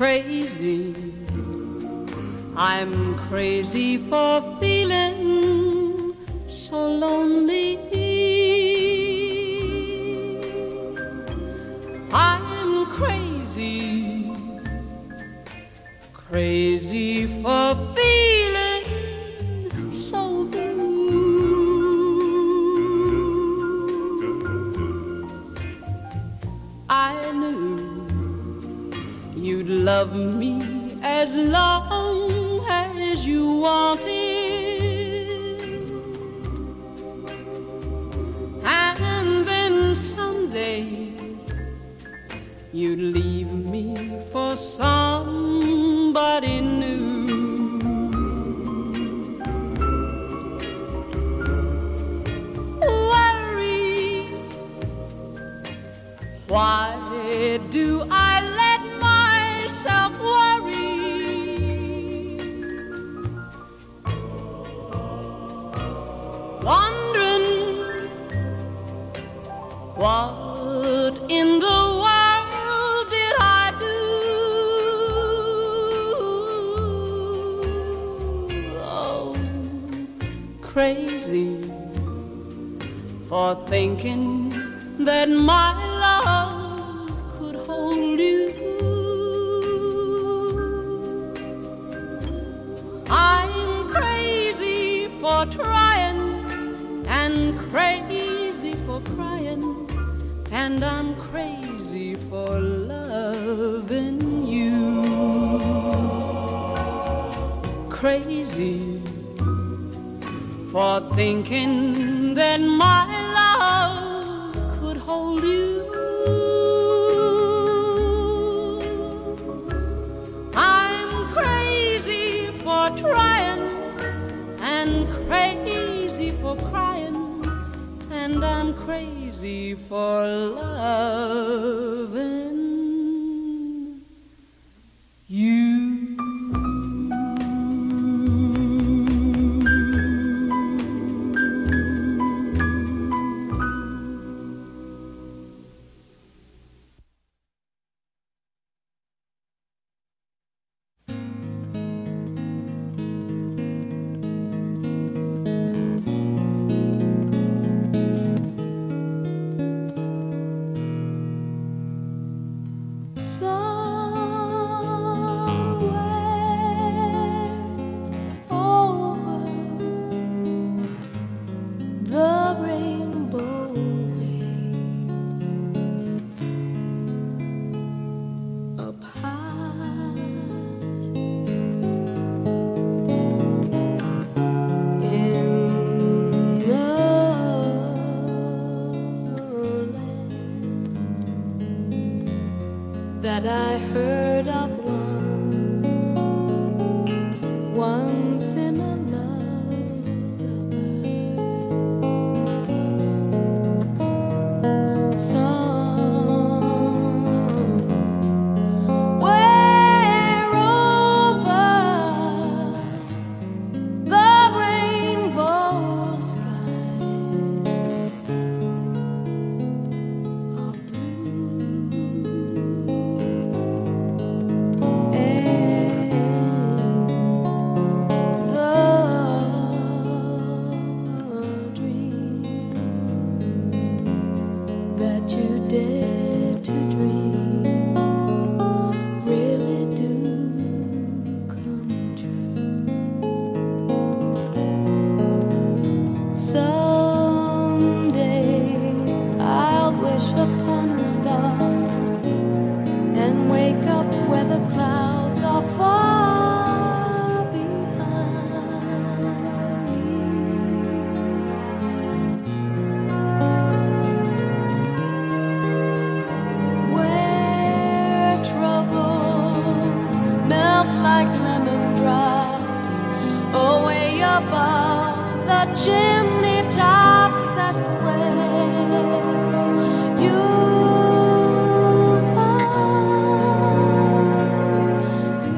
Crazy, I'm crazy for feeling so lonely. I'm crazy, crazy for feeling so blue. I knew you'd love me as long as you wanted, and then someday you'd leave me for somebody new. Worry, why do I what in the world did I do? Oh, crazy for thinking that my love could hold you. I'm crazy for trying and crazy for crying. And I'm crazy for loving you. Crazy for thinking that my love could hold you. I'm crazy for trying and crazy for crying. And I'm crazy for loving you. that I heard of once, once in a lullaby song, where over the rainbow skies are blue, and the dreams that you dared to dream really do come true. Someday I'll wish upon a star and wake up where the clouds are far behind me. Where troubles melt like lemon drops, away above the chimney tops, that's where you'll find me.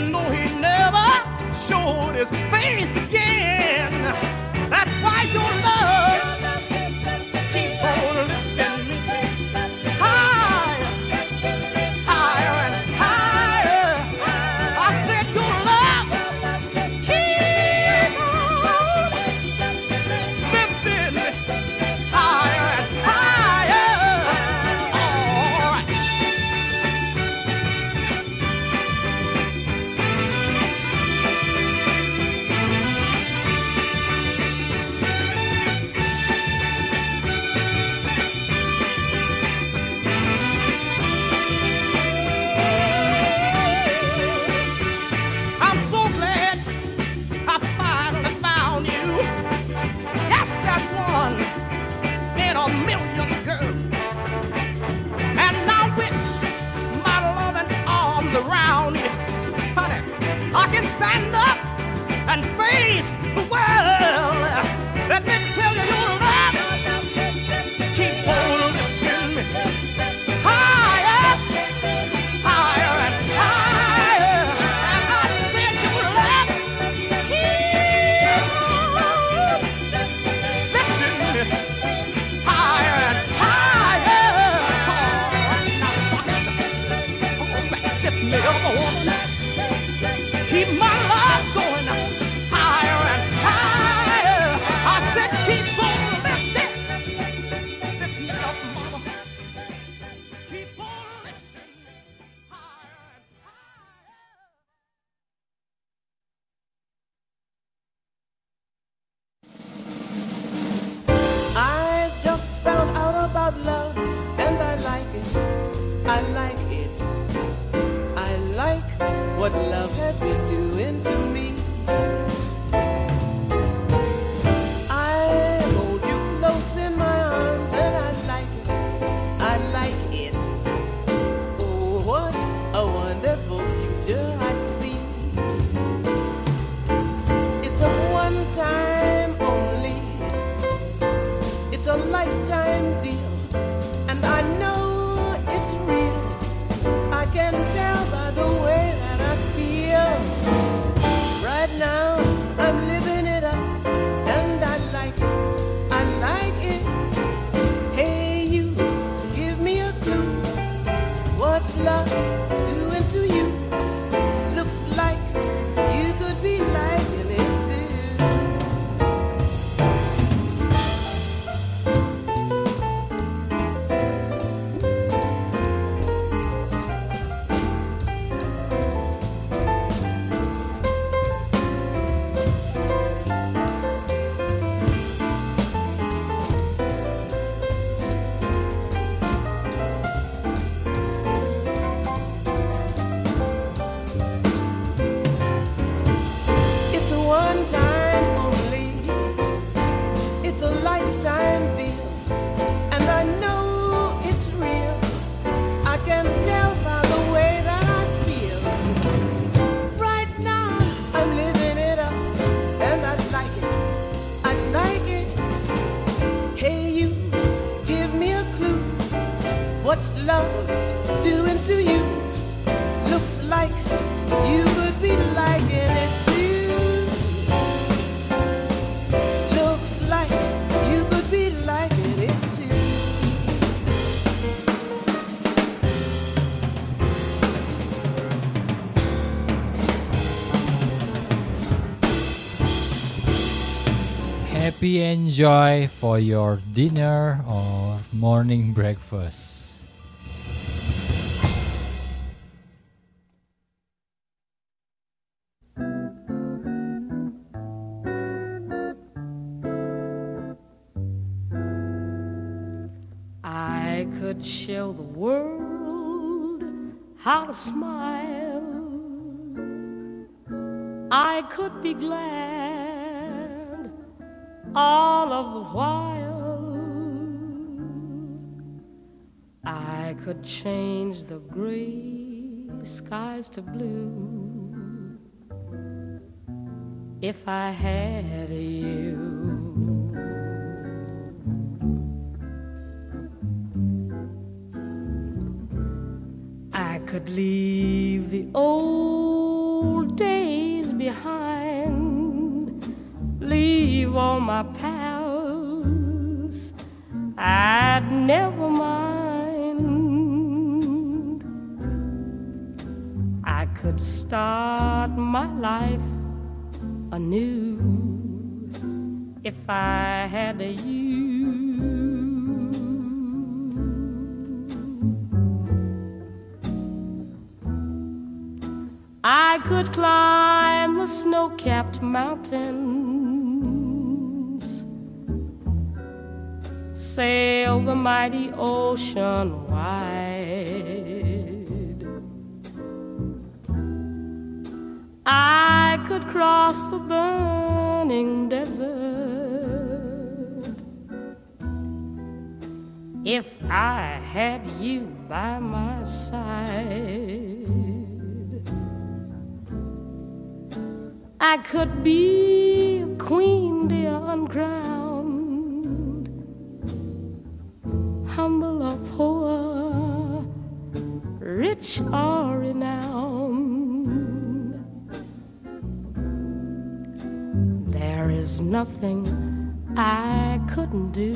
even though he never showed his face again. That's why your love keeps on lifting me higher, higher and higher. I said your love keeps on lifting me higher and higher. All right. I'm so glad I finally found you. Yes, that one in a million girl. And now with my loving arms around you, honey, I can stand up and face the world. Let me tell you, your love keep on lifting me higher, higher and higher. I said your love keep on lifting me higher and higher. Now, suckers, lift me up, woman. Keep my love going higher and higher. I said, keep on lifting. Lift me up, mama. Keep on lifting me higher and higher. I've just found out about love, and I like it. I like it. I like what love has been doing to me. I hold you close in my arms, and I like it. I like it. Oh, what a wonderful future I see. It's a one time only. It's a lifetime deal. And I know it's real. I can tell by the way that I feel. Right now, I'm living it up. And I like it. I like it. Hey, you, give me a clue. What's love doing to you? Looks like you could be liking it too. It's a one time only. It's a lifetime deal. And I know it's real. I can tell by the way that I feel. Right now, I'm living it up. And I like it. I like it. Hey, you, give me a clue. What's love doing to you? Looks like you could be liking it too. Looks like you could be liking it too. Happy enjoy for your dinner or morning breakfast. I could show the world how to smile. I could be glad all of the while. I could change the gray skies to blue if I had you. I could leave the old my pals, I'd never mind. I could start my life anew if I had a you. I could climb the snow-capped mountains, sail the mighty ocean wide. I could cross the burning desert if I had you by my side. I could be a queen, dear, uncrowned, humble or poor, rich or renowned. There is nothing I couldn't do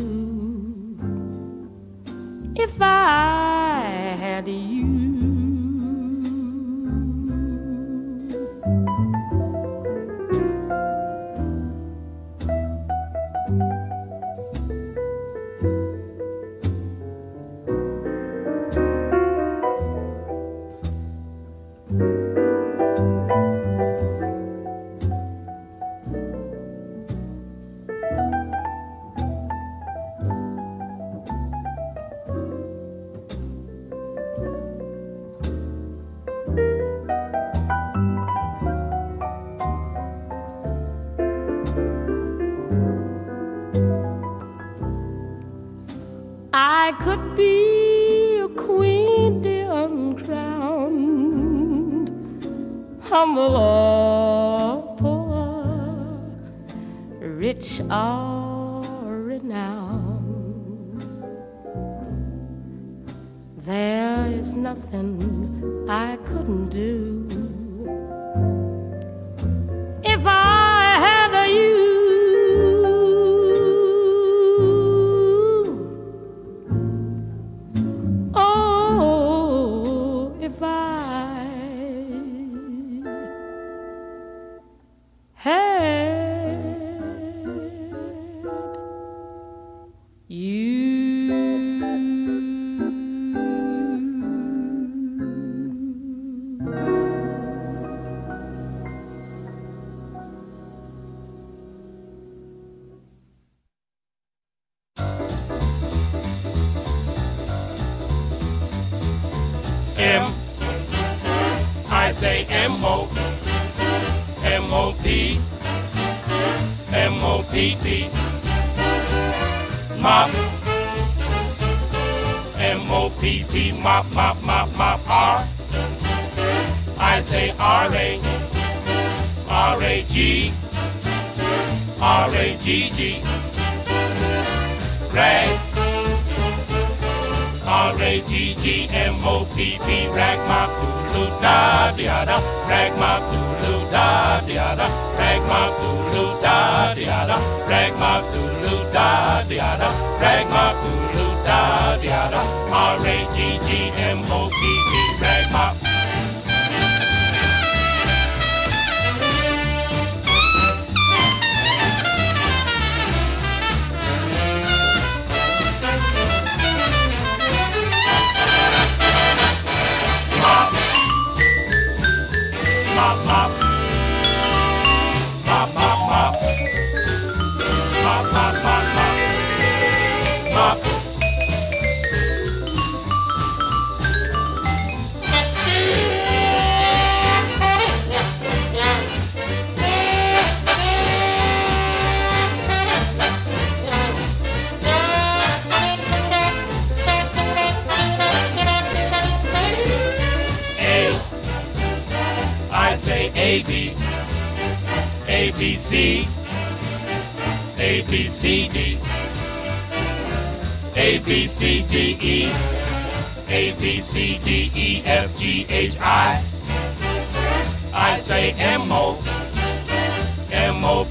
if I had you. I could be a queen, dear, uncrowned, humble or poor, rich or renowned. There is nothing I couldn't do if I had you. M O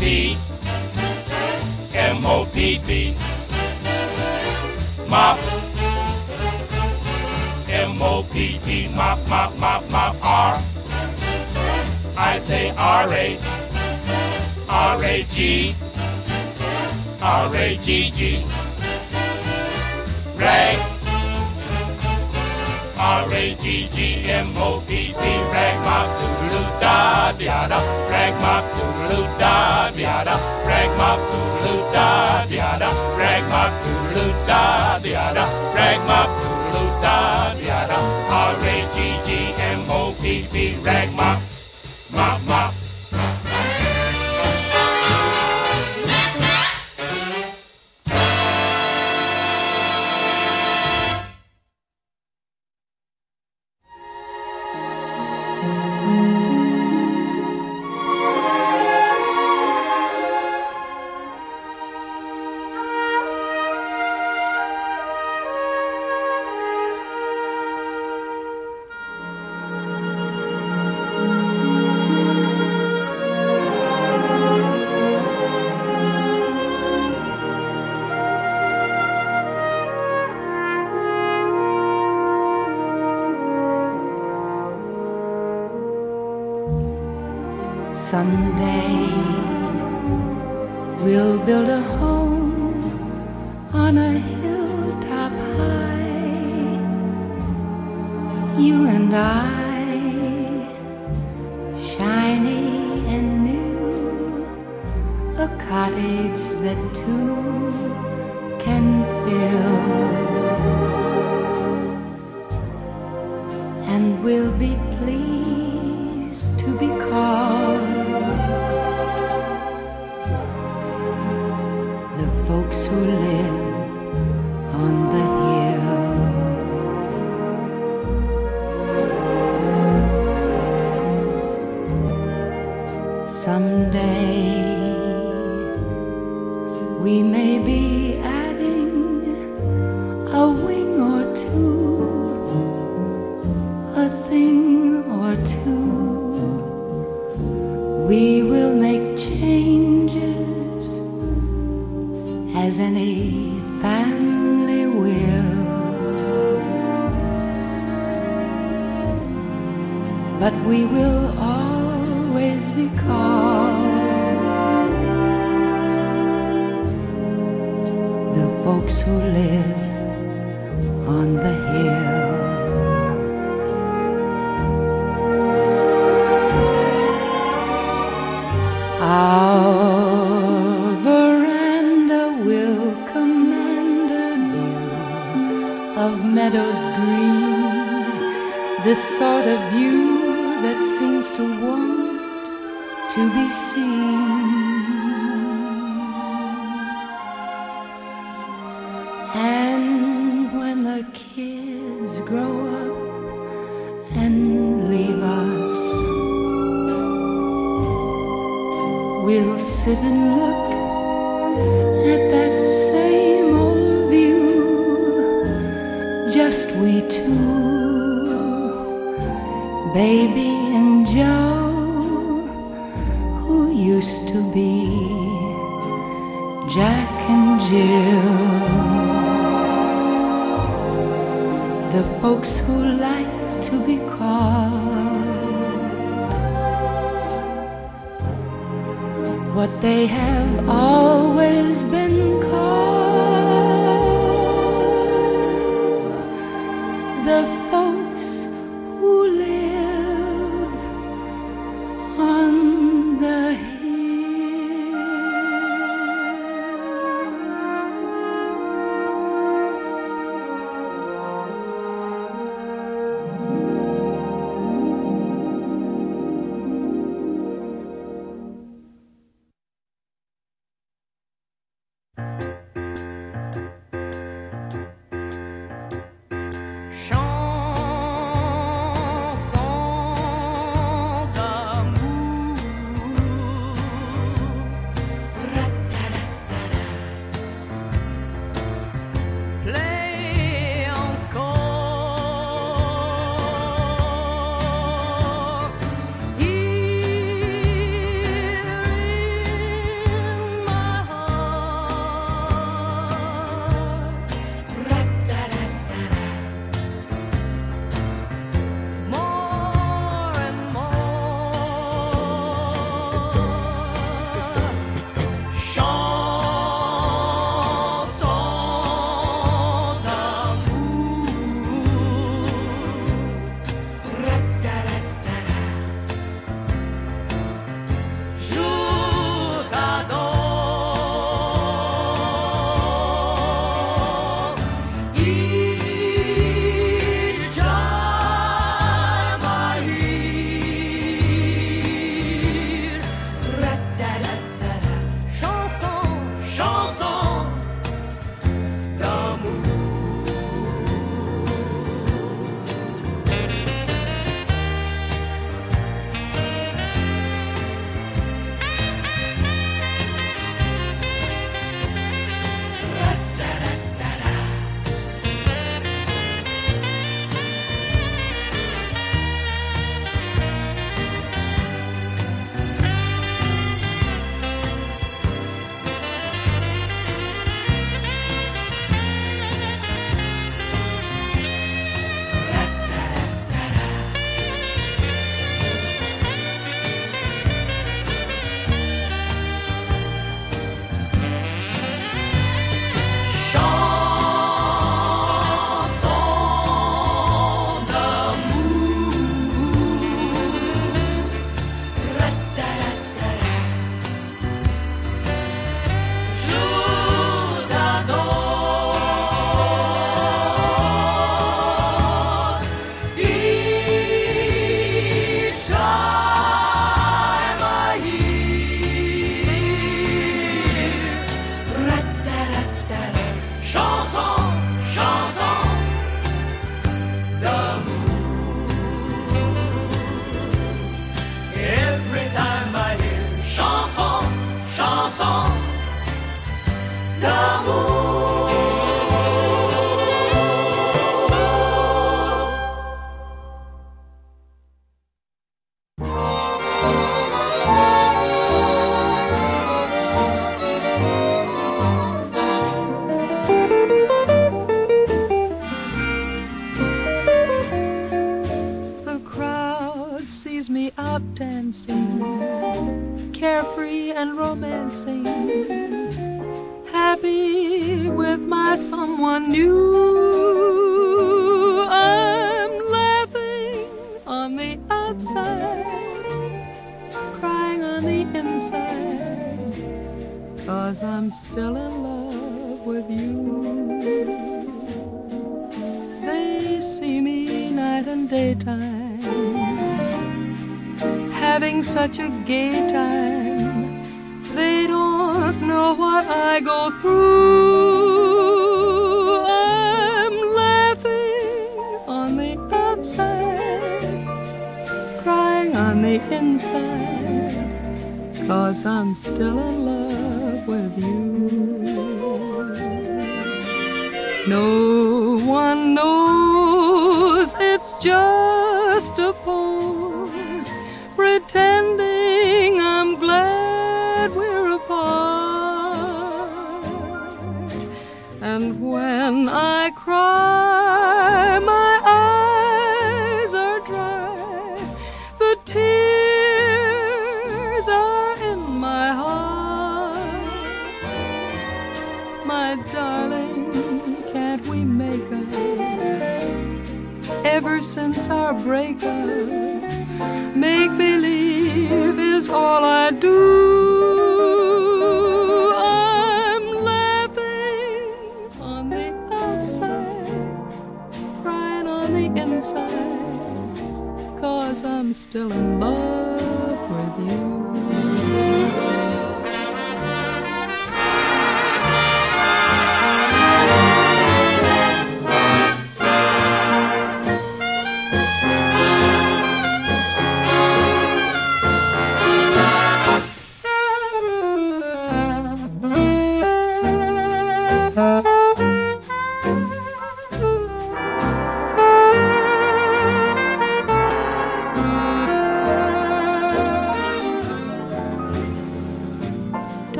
P M O P P Mop M O P P Mop, mop, mop, mop R I say R-A R A G R A G G Rag R A G G M O P P Rag mop doodaloo da diada Rag mop doodaloo da diada Rag mop doodaloo da diada Rag mop doodaloo da diada Rag mop doodaloo da diada R A G G M O P P Rag mop mop mop. Someday we'll build a home on a hilltop high. You and I, shiny and new, a cottage that two can fill. And we'll be pleased to be called folks who live on the hill. Someday we may be adding a wing or two, a thing or two. We will make changes as any family will, but we will always be called the folks who live on the hill. Our of meadows green, the sort of view that seems to want to be seen. And when the kids grow up and leave us, we'll sit and look at that same old view, just we two, baby and Joe, who used to be Jack and Jill, the folks who like to be called what they have always been called. The folks who live on the hill. cintamu.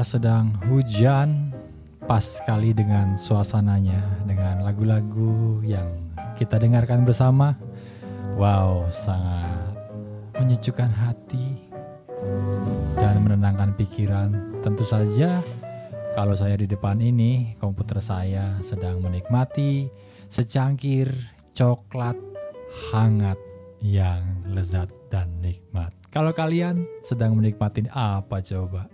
Sedang hujan, pas sekali dengan suasananya, dengan lagu-lagu yang kita dengarkan bersama. Wow, sangat menyejukkan hati dan menenangkan pikiran. Tentu saja kalau saya di depan ini, komputer saya sedang menikmati secangkir coklat hangat yang lezat dan nikmat. Kalau kalian sedang menikmatin apa coba?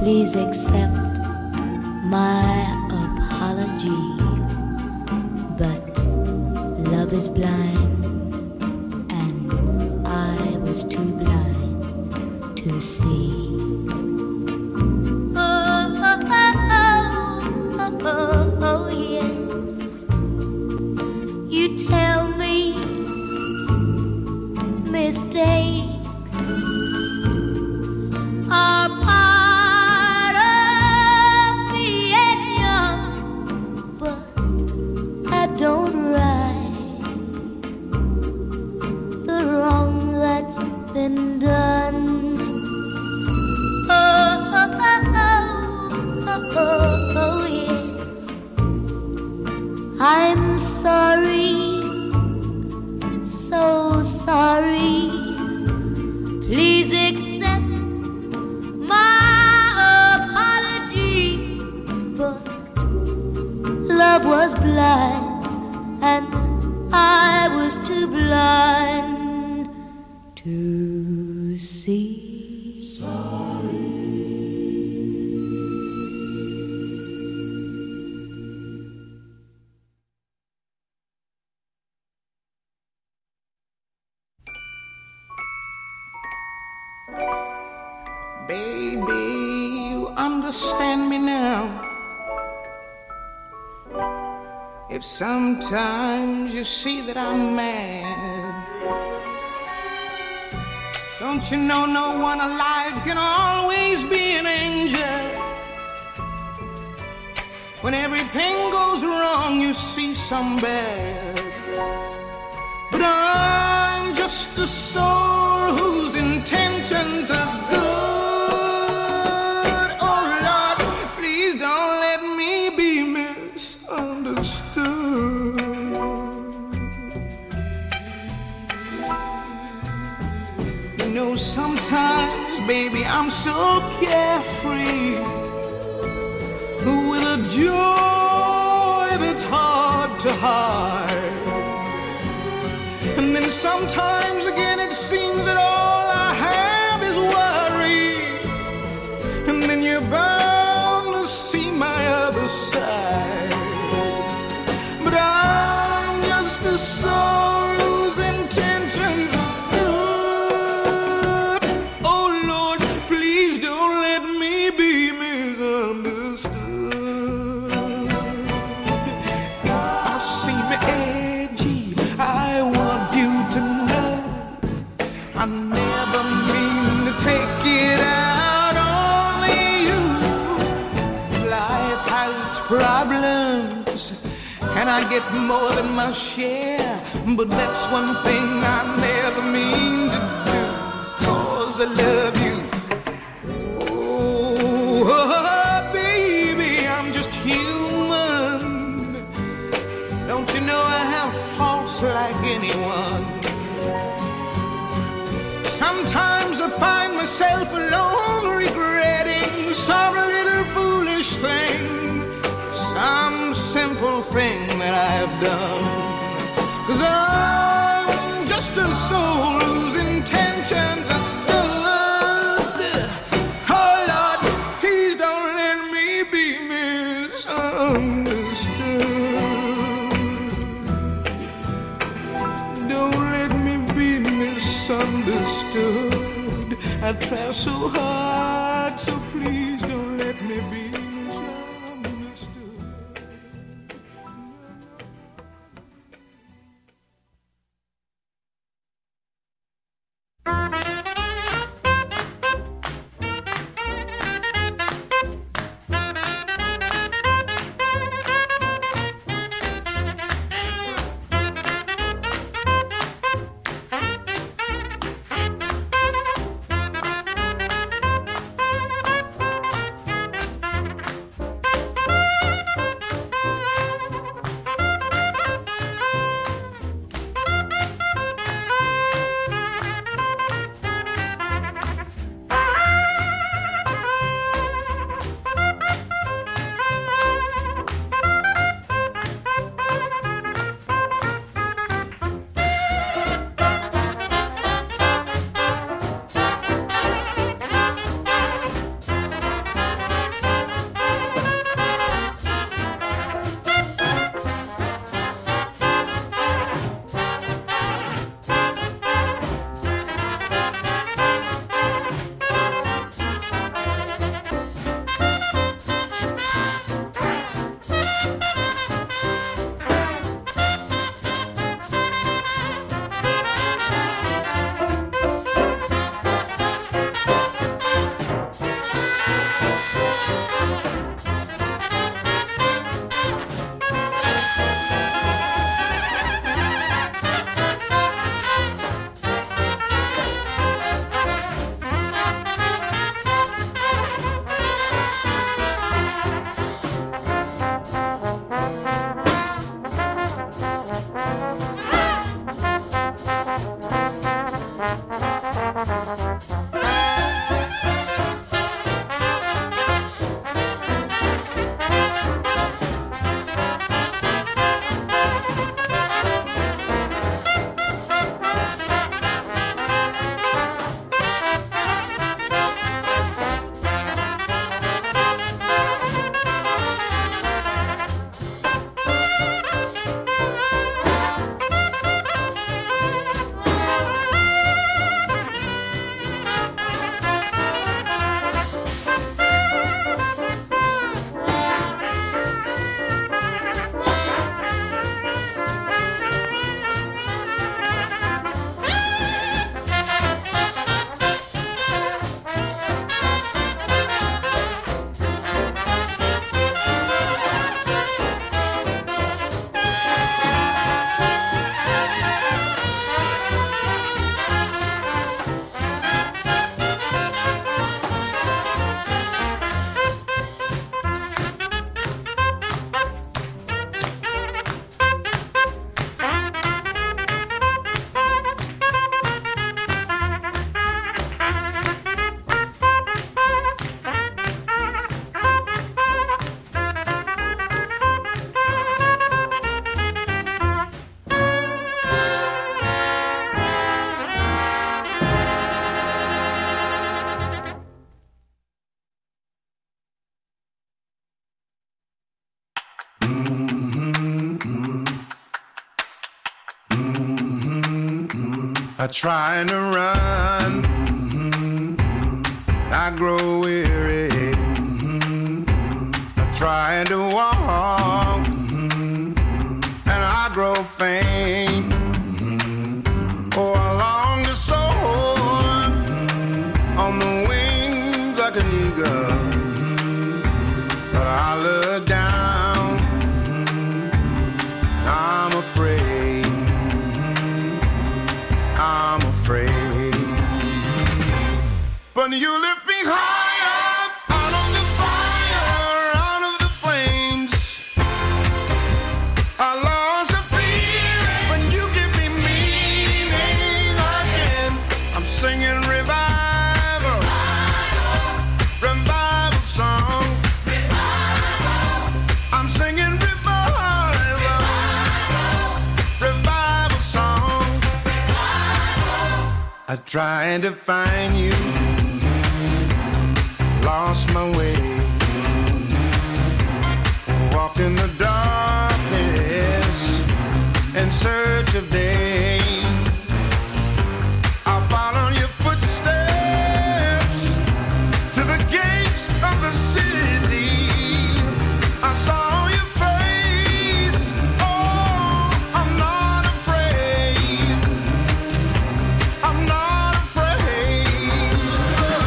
Please accept my apology, but love is blind, and I was too blind to see. Sometimes you see that I'm mad. Don't you know no one alive can always be an angel? When everything goes wrong, you see some bad. But I'm just a soul whose intentions are good. Oh Lord, please don't let me be misunderstood. Sometimes, baby, I'm so carefree with a joy that's hard to hide. And then sometimes again it seems that all I have is worry. And then you're bound to see my other side. But I years, and I get more than my share. But that's one thing I never mean to do, 'cause I love you. Oh, baby, I'm just human. Don't you know I have faults like anyone? Sometimes I find myself alone, regretting some little foolish thing, some simple thing that I've done. 'Cause I'm just a soul whose intentions are good. Oh Lord, please don't let me be misunderstood. Don't let me be misunderstood. I try so hard, so please don't let me be. I try to run, mm-hmm. I grow weary, mm-hmm. I try to walk, mm-hmm. and I grow faint, mm-hmm. oh, I long to soar, mm-hmm. on the wings like an eagle, mm-hmm. but I look down, mm-hmm. when you lift me high up out of the fire, out of the flames. I lost the fear when you give me meaning again. I'm singing revival, revival song. I'm singing revival, revival song. I try to find you. Lost my way, walked in the darkness in search of day. I'll follow your footsteps to the gates of the city. I saw your face, oh, I'm not afraid, I'm not afraid.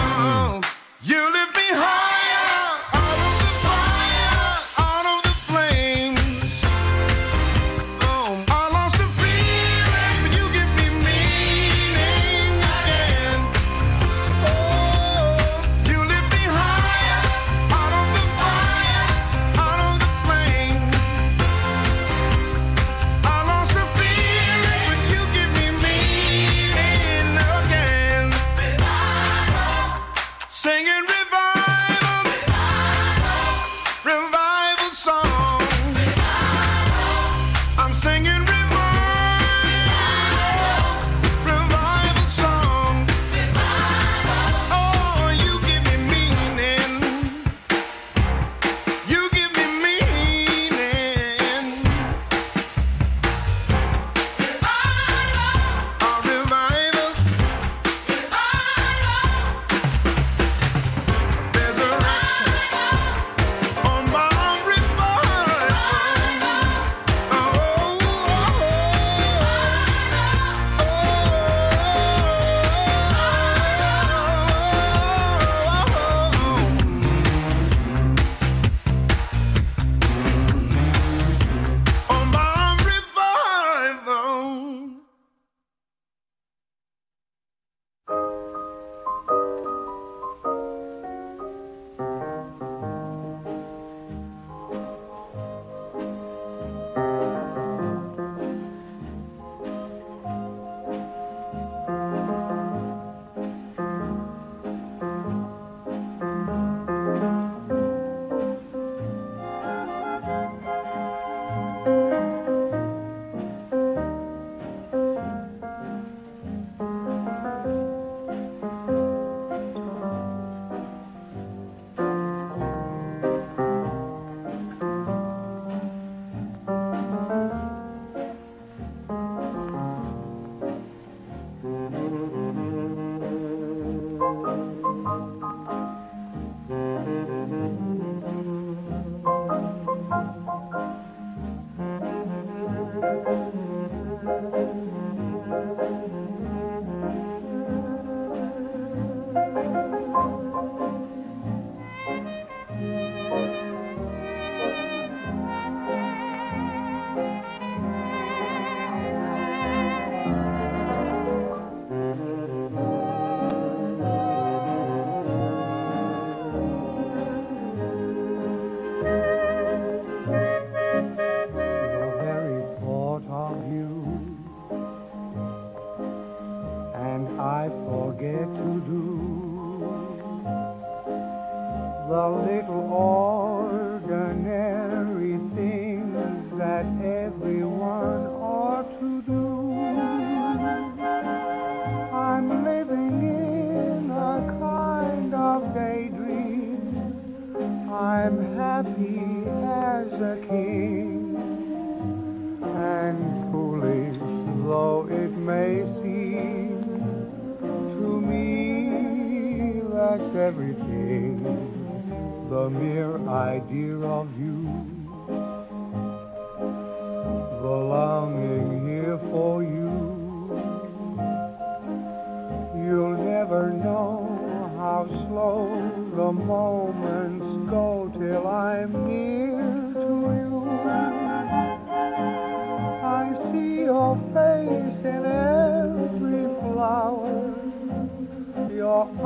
Oh, you live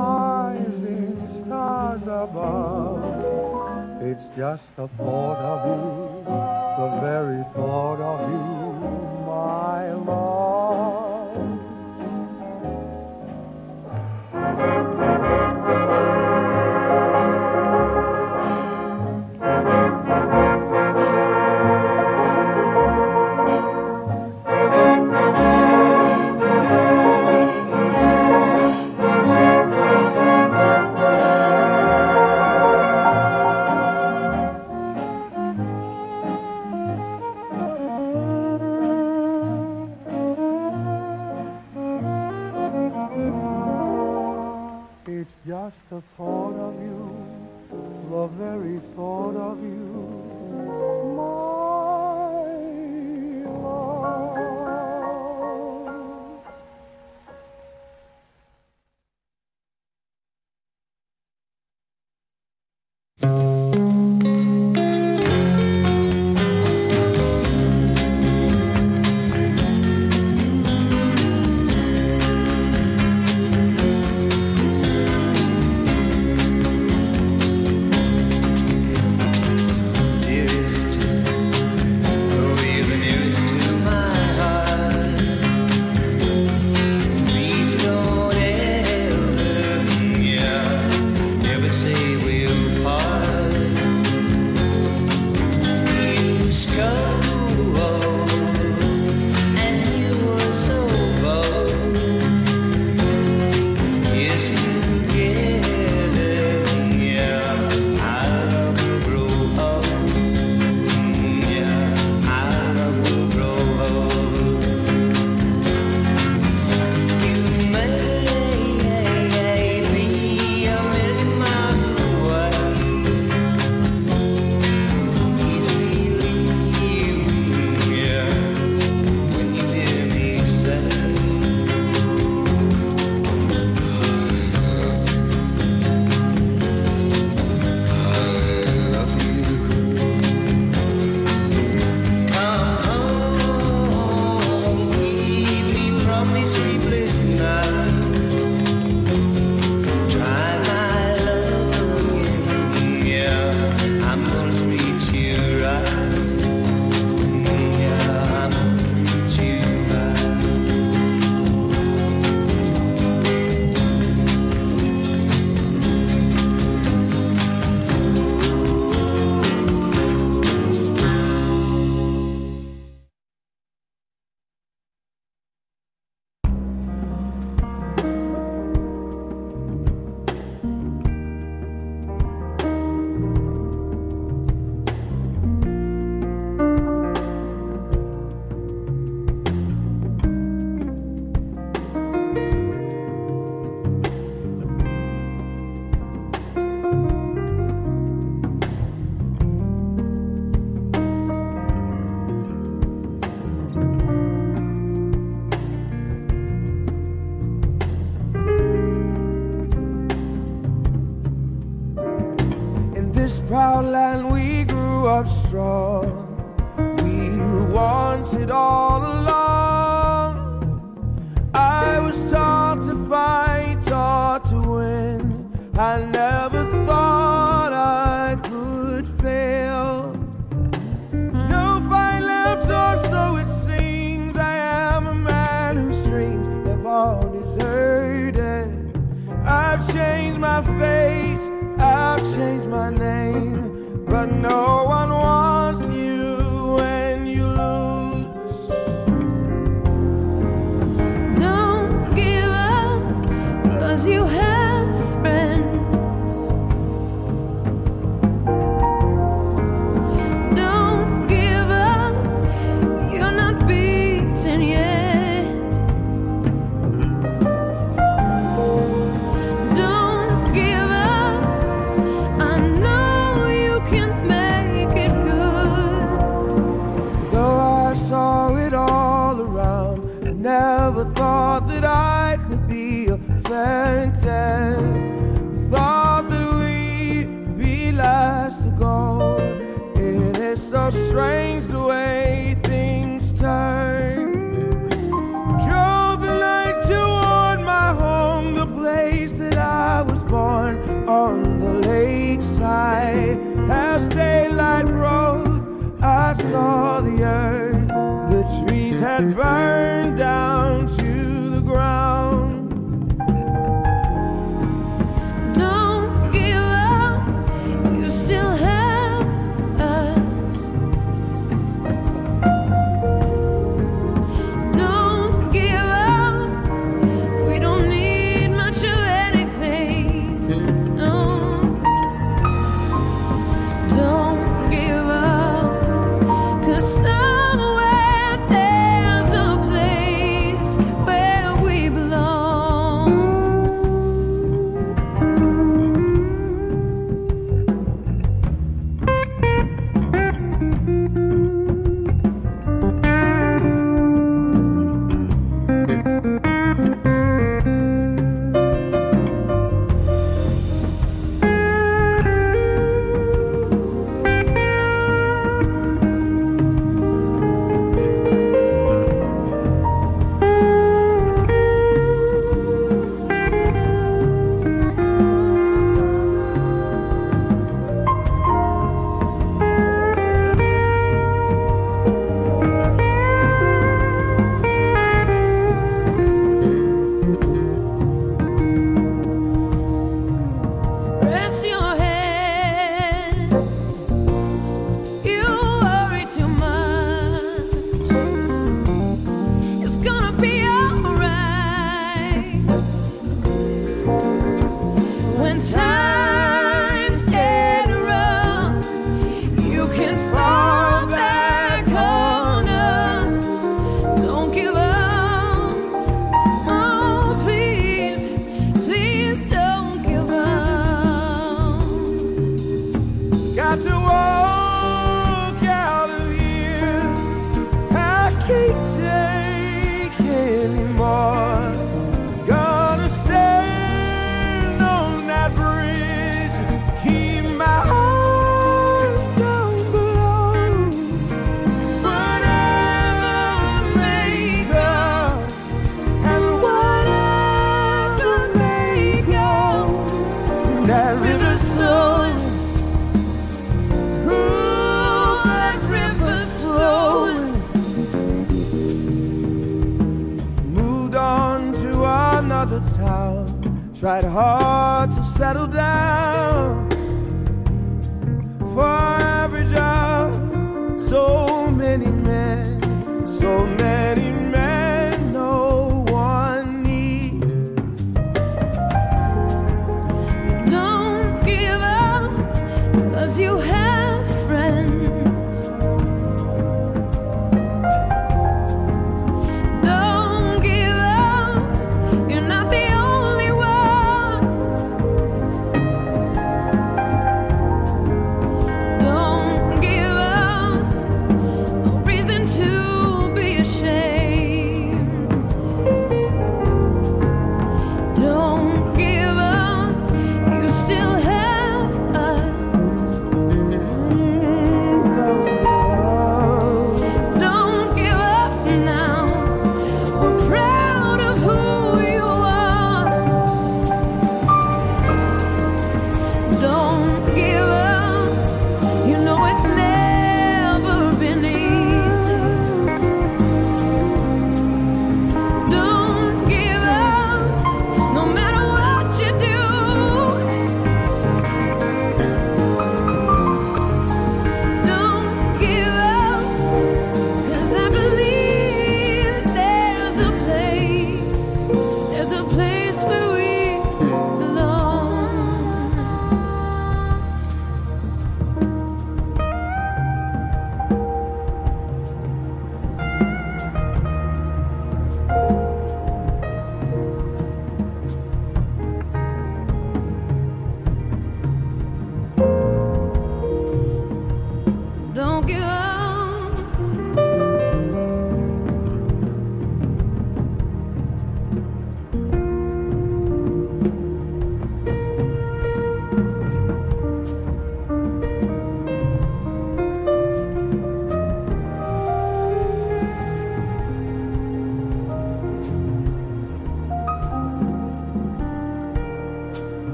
eyes above. It's just the thought of you, the very thought of you, my love. The thought of you, the very thought of you, my love. This proud land we grew up strong. We were wanted all along. I was taught to fight, taught to win. I never thought I could fail. No fight left, or so it seems. I am a man whose dreams have all deserted. I've changed my face, I've changed my name, but no one wants you when you lose. Don't give up, 'cause you have friends. Don't give up, you're not beaten yet. Never thought that I could be affected. Thought that we'd be last to go. It is so strange the way things turn. Drove the night toward my home, the place that I was born on the lake. As daylight broke, I saw the earth. The trees had burned down to the ground. Don't give up, you still have us. Don't give up, we don't need much of anything, no. Don't give up, 'cause I tried hard to settle down. For every job, so many men, so many men, no one needs. Don't give up, 'cause you have friends. Don't give up, you still have us.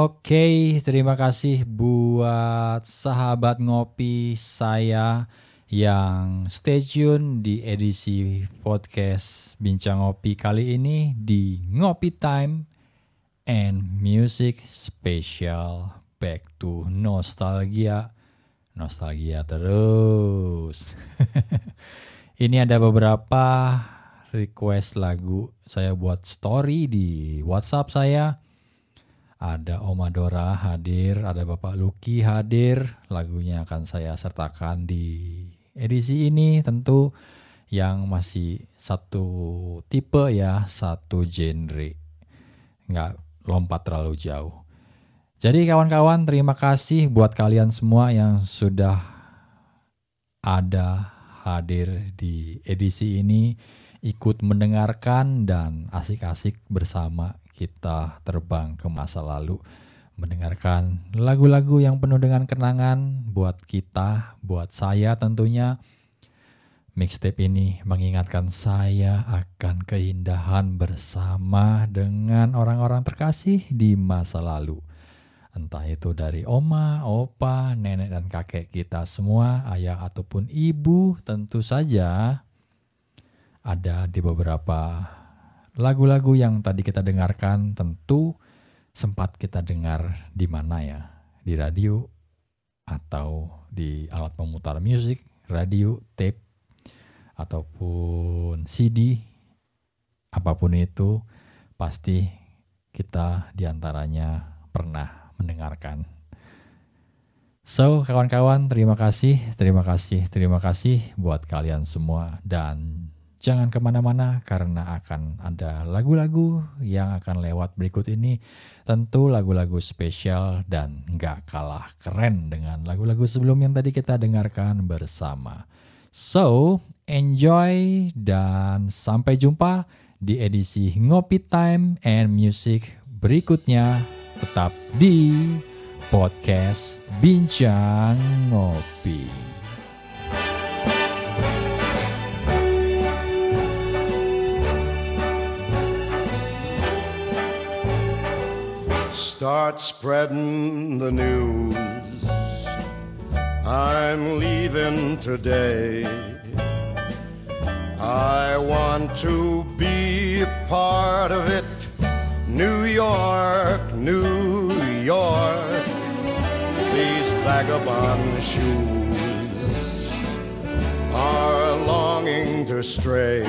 Oke, terima kasih buat sahabat ngopi saya yang stay tune di edisi podcast Bincang Ngopi kali ini di Ngopi Time and Music Special Back to Nostalgia. Nostalgia terus. Ini ada beberapa request lagu saya buat story di WhatsApp saya. Ada Oma Dora hadir, ada Bapak Luki hadir. Lagunya akan saya sertakan di edisi ini, tentu yang masih satu tipe ya, satu genre. Nggak lompat terlalu jauh. Jadi kawan-kawan, terima kasih buat kalian semua yang sudah ada hadir di edisi ini. Ikut mendengarkan dan asik-asik bersama kita terbang ke masa lalu, mendengarkan lagu-lagu yang penuh dengan kenangan buat kita, buat saya tentunya. Mixtape ini mengingatkan saya akan keindahan bersama dengan orang-orang terkasih di masa lalu. Entah itu dari oma, opa, nenek dan kakek kita semua, ayah ataupun ibu tentu saja. Ada di beberapa lagu-lagu yang tadi kita dengarkan tentu sempat kita dengar di mana ya? Di radio atau di alat pemutar musik, radio, tape, ataupun C D, apapun itu pasti kita diantaranya pernah mendengarkan. So, kawan-kawan, terima kasih, terima kasih, terima kasih buat kalian semua dan jangan kemana-mana karena akan ada lagu-lagu yang akan lewat berikut ini. Tentu lagu-lagu spesial dan gak kalah keren dengan lagu-lagu sebelum yang tadi kita dengarkan bersama. So, enjoy dan sampai jumpa di edisi Ngopi Time and Music berikutnya. Tetap di podcast Bincang Ngopi. Start spreading the news, I'm leaving today. I want to be a part of it. New York, New York, these vagabond shoes are longing to stray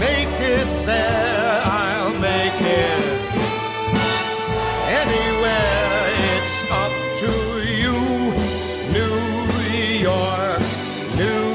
make it there. I'll make it anywhere, it's up to you. New York, New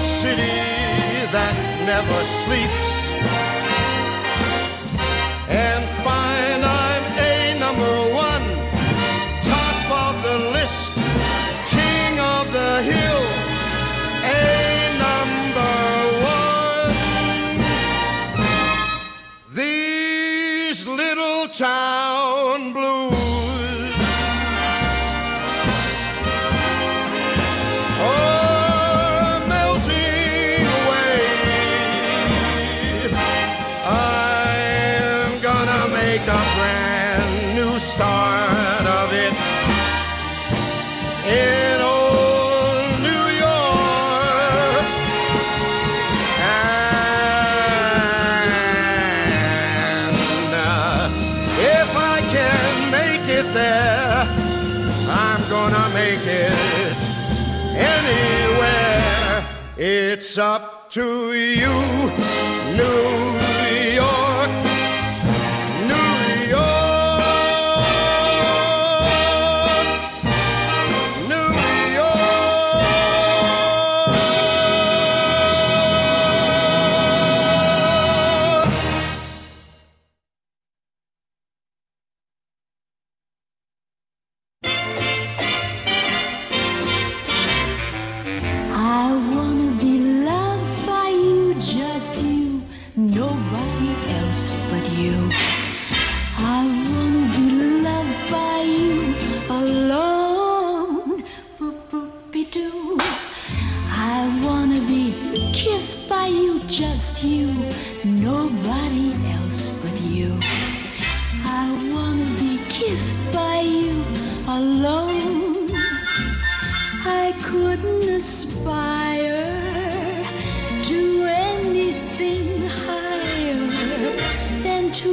city that never sleeps and find I'm a number one, top of the list, king of the hill, a number one. These little town blues. In old New York, anywhere. It's up to you, New York. To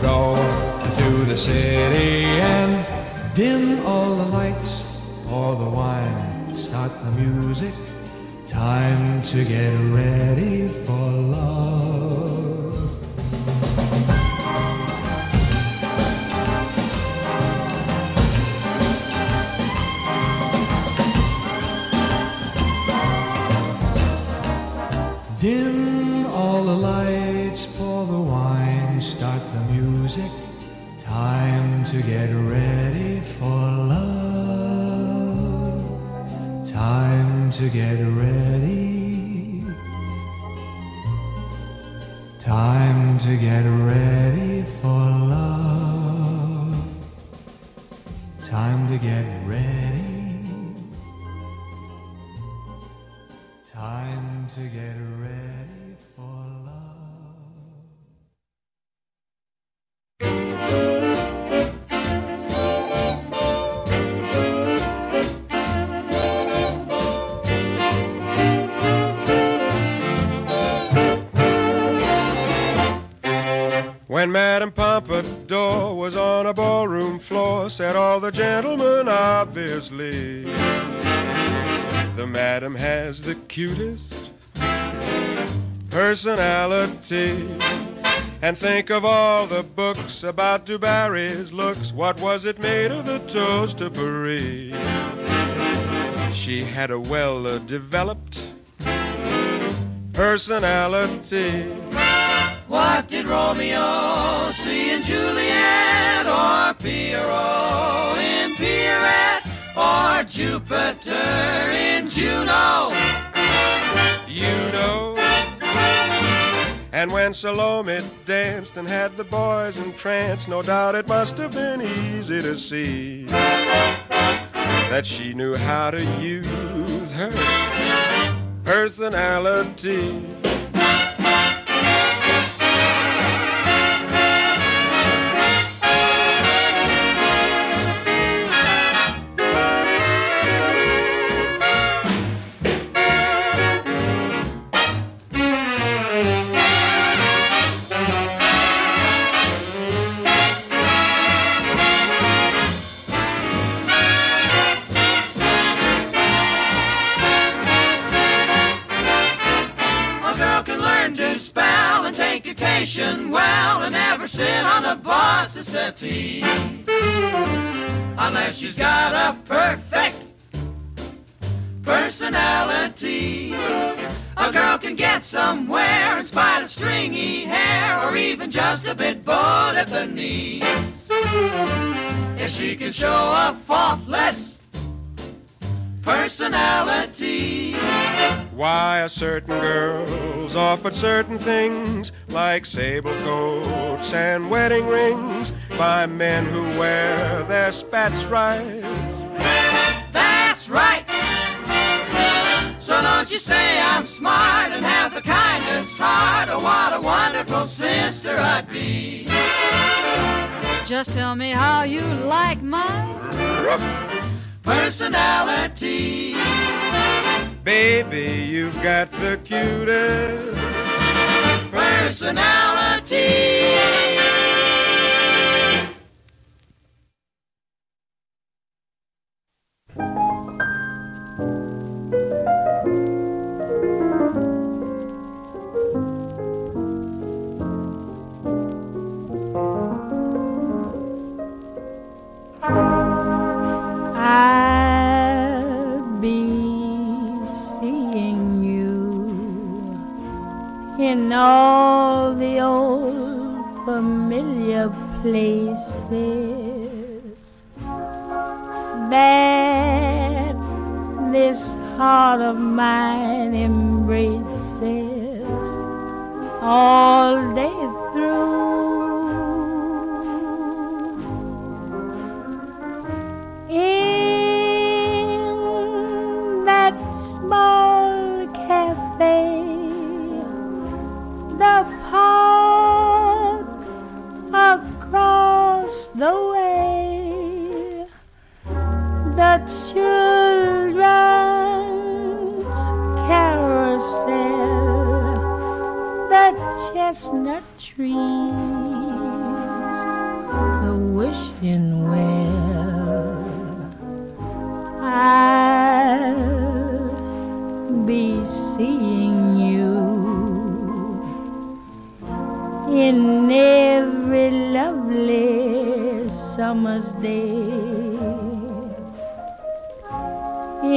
go to the city and Dim all the lights, pour the wine, start the music. Time to get ready for love. Dim all the lights, pour the wine, start the music. Time to get ready for love. Time to get ready. Time to get ready for love. Time to get ready. Time to get ready for love. When Madame Pompadour was on a ballroom floor, said all the gentlemen, obviously, the madam has the cutest personality. And think of all the books about Du Barry's looks. What was it made of the toast of Paris? She had a well-developed personality. What did Romeo see in Juliet, or Pierrot in Pierrette, or Jupiter in Juno? You know. And when Salome danced and had the boys entranced, no doubt it must have been easy to see that she knew how to use her personality. Well, and never sit on a boss's settee unless she's got a perfect personality. A girl can get somewhere in spite of stringy hair, or even just a bit bored at the knees, if she can show a faultless personality. Why a certain girl's offered certain things, like sable coats and wedding rings, by men who wear their spats right. That's right. So don't you say I'm smart and have the kindest heart. Oh, what a wonderful sister I'd be. Just tell me how you like my personality. Baby, you've got the cutest personality. In all the old familiar places that this heart of mine embraces all day through. In that small cafe, the park across the way, the children's carousel, the chestnut trees, the wishing well. I'll be seeing you in every lovely summer's day,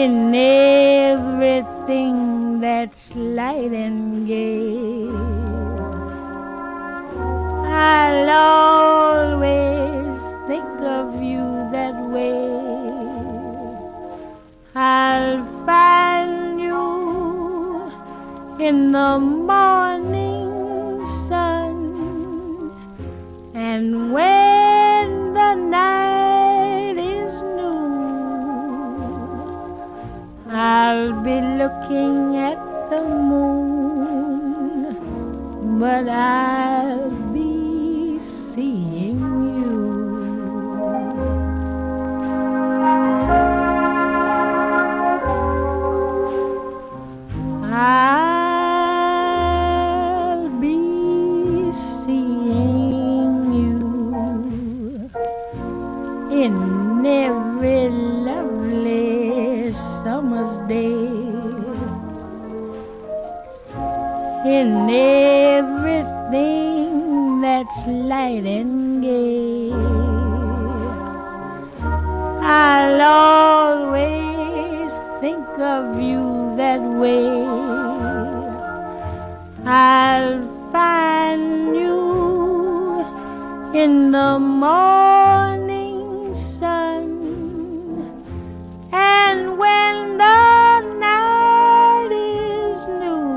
in everything that's light and gay. I'll always think of you that way. I'll find you in the morning sun, and when the night is new, I'll be looking at the moon, but I'll be seeing you. I'll be seeing you in every lovely summer's day, in everything that's light and gay. I'll always think of you that way. I'll find you in the morning sun, and when the night is new,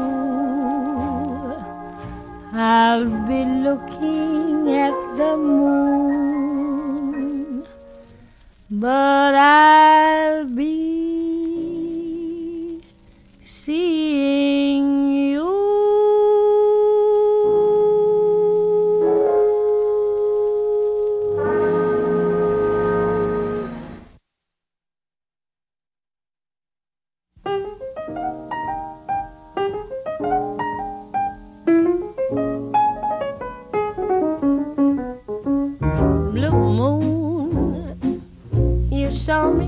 I'll be looking at the moon, but I'll be seeing.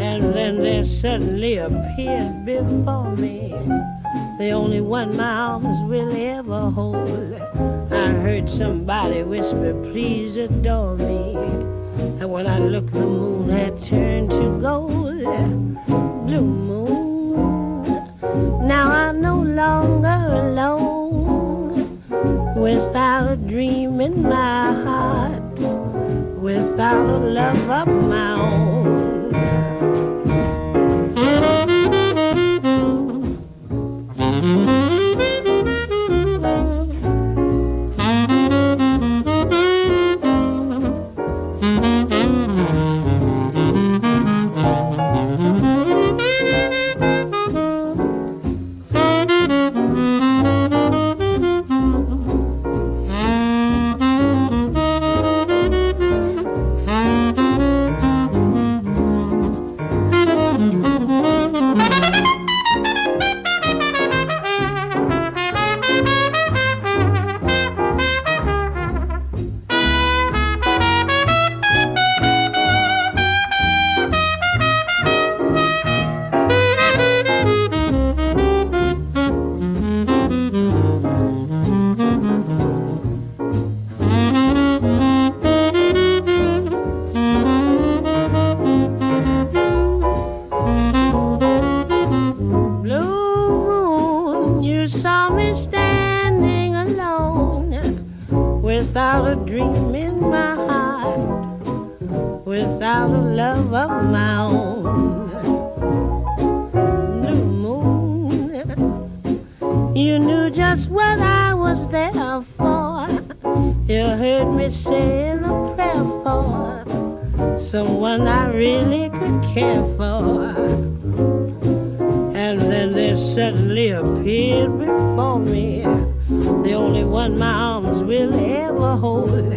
And there suddenly appeared before me the only one my arms will ever hold. I heard somebody whisper, please adore me. And when I looked, the moon had turned to gold. Blue moon, now I'm no longer alone, without a dream in my heart, without a love of my own. suddenly appeared before me, the only one my arms will ever hold.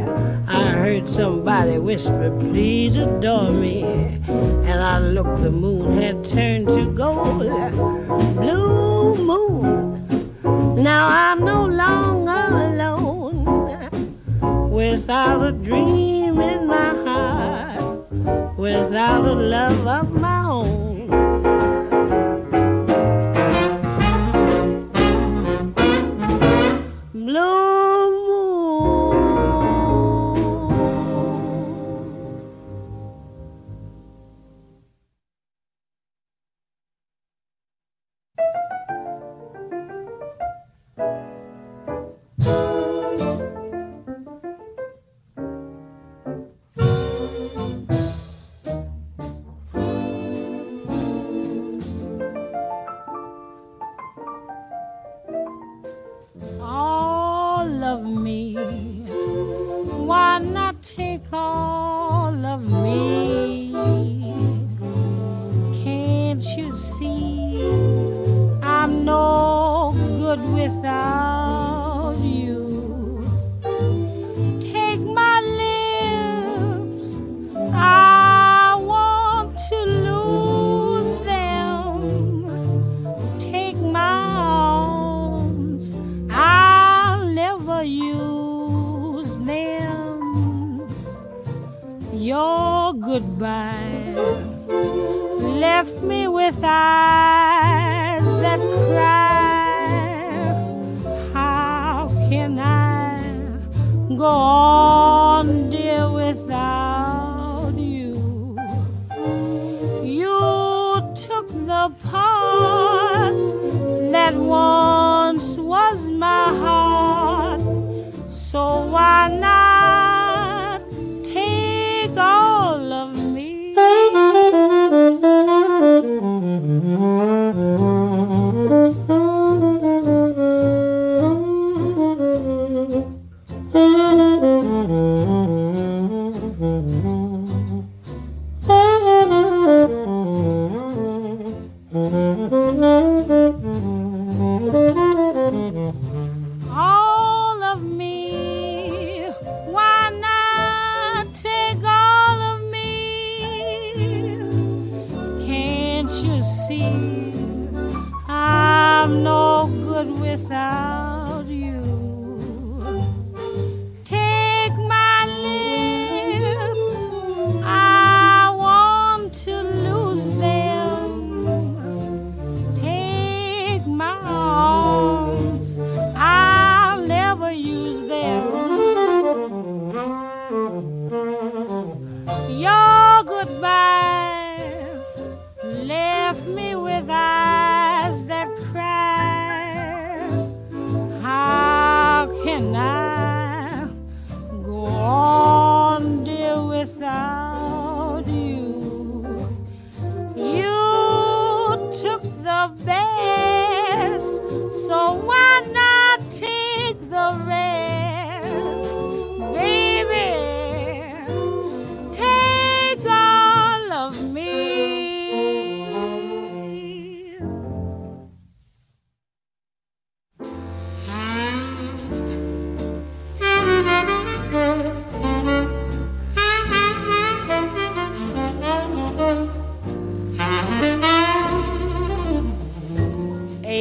I heard somebody whisper, please adore me, and I looked, the moon had turned to gold. Blue moon, now I'm no longer alone, without a dream in my heart, without a love of my own.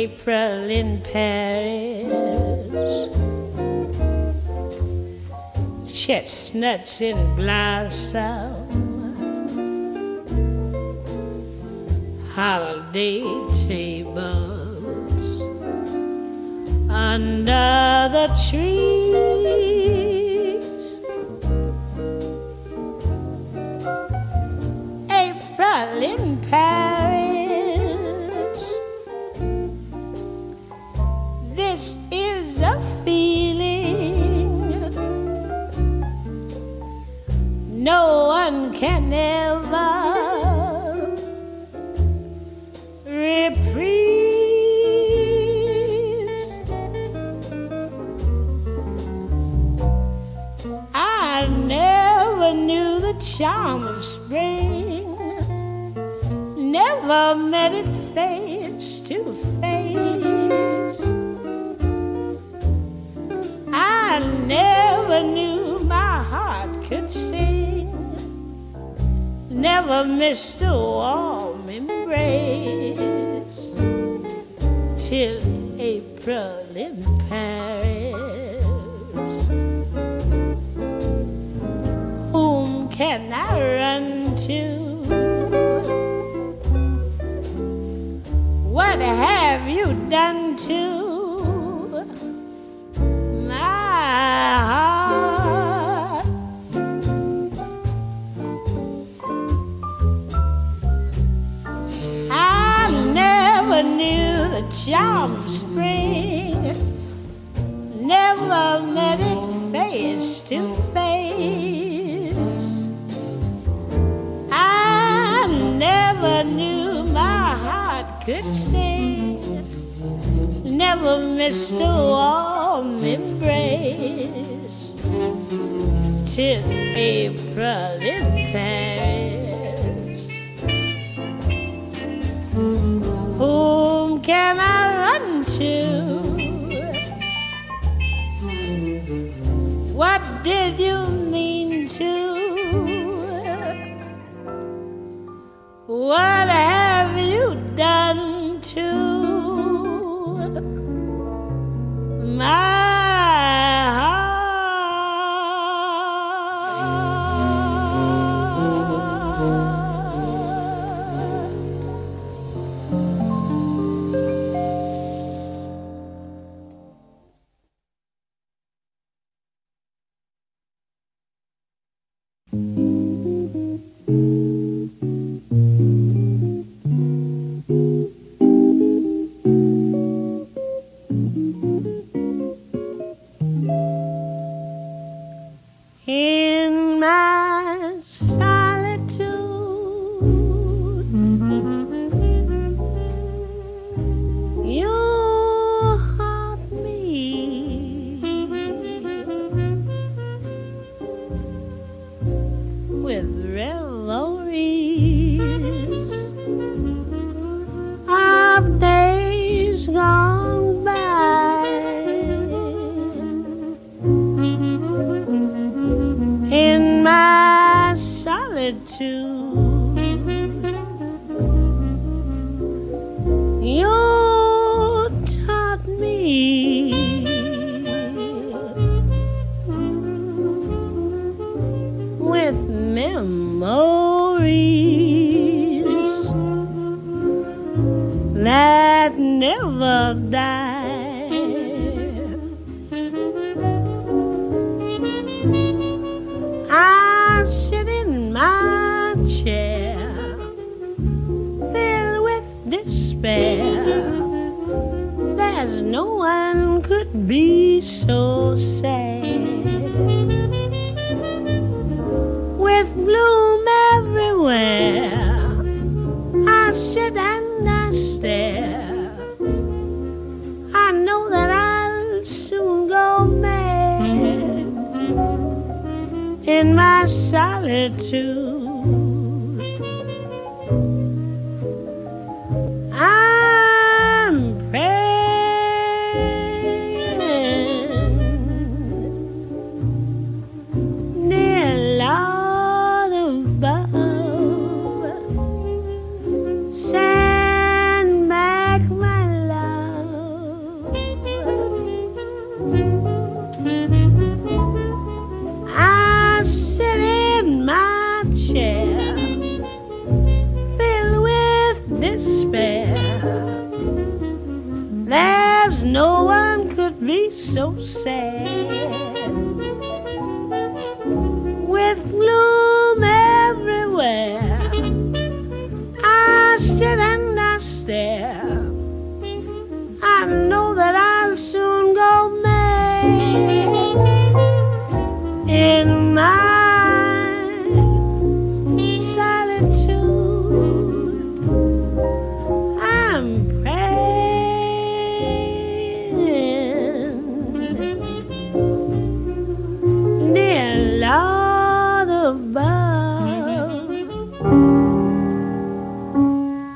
April in Paris, chestnuts in blossom, holiday tables under the trees. April in Paris, this is a feeling no one can ever reprise. I never knew the charm of spring, never met it fade face to face. I never knew my heart could sing, never missed a warm embrace till April in Paris. Whom can I run to? What have you done to my heart? I never knew the charm of spring, never met it face to face. I never knew my heart could sing, never missed a warm embrace till April in Paris. Whom can I run to? What did you mean to? What have you done to my heart?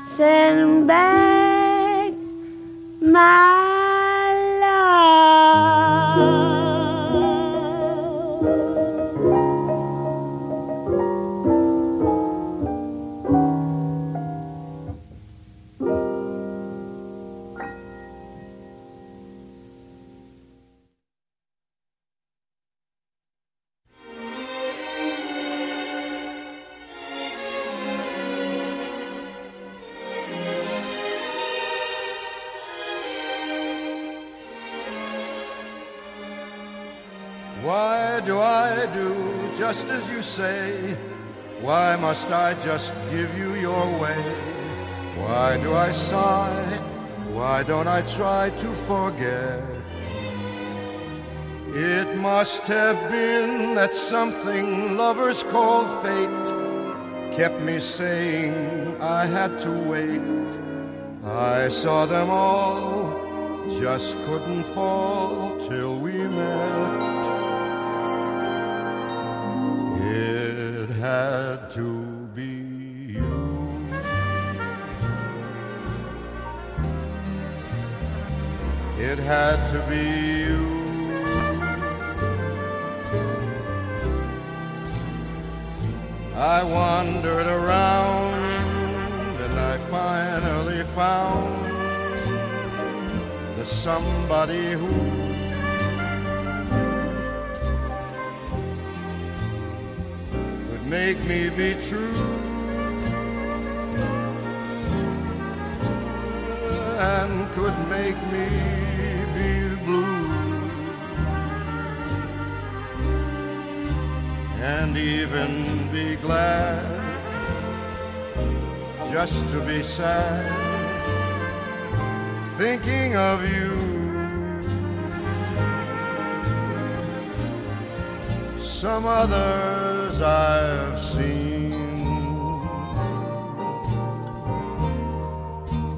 Send back Why do I do just as you say? Why must I just give you your way? Why do I sigh? Why don't I try to forget? It must have been that something lovers call fate kept me saying I had to wait. I saw them all, just couldn't fall till we met. It had to be you. It had to be you. I wandered around and I finally found the somebody who could make me be true and could make me be blue. And even be glad just to be sad thinking of you. Some others I've seen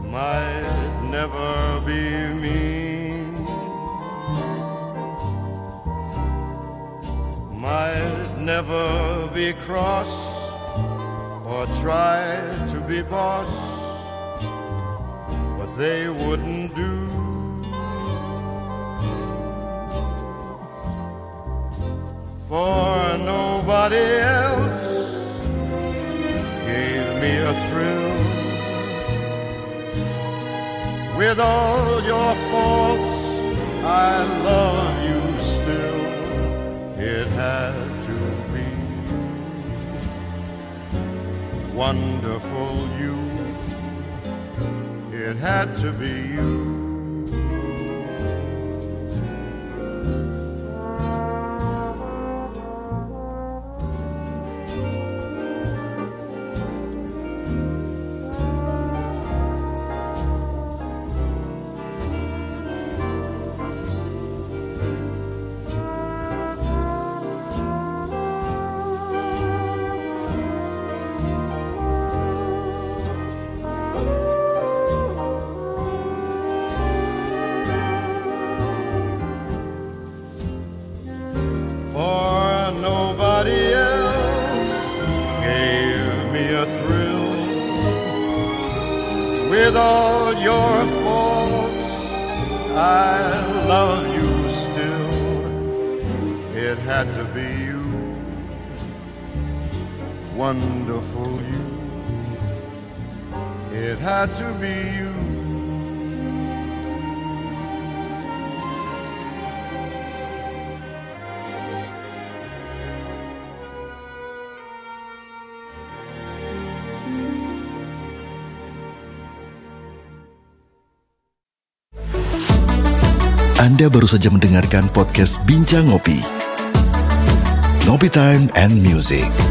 might never be mean, might never be cross or try to be boss, but they wouldn't do. For nobody else gave me a thrill. With all your faults, I love you still. It had wonderful you, it had to be you. Anda baru saja mendengarkan podcast Bincang Ngopi, Ngopi Time and Music.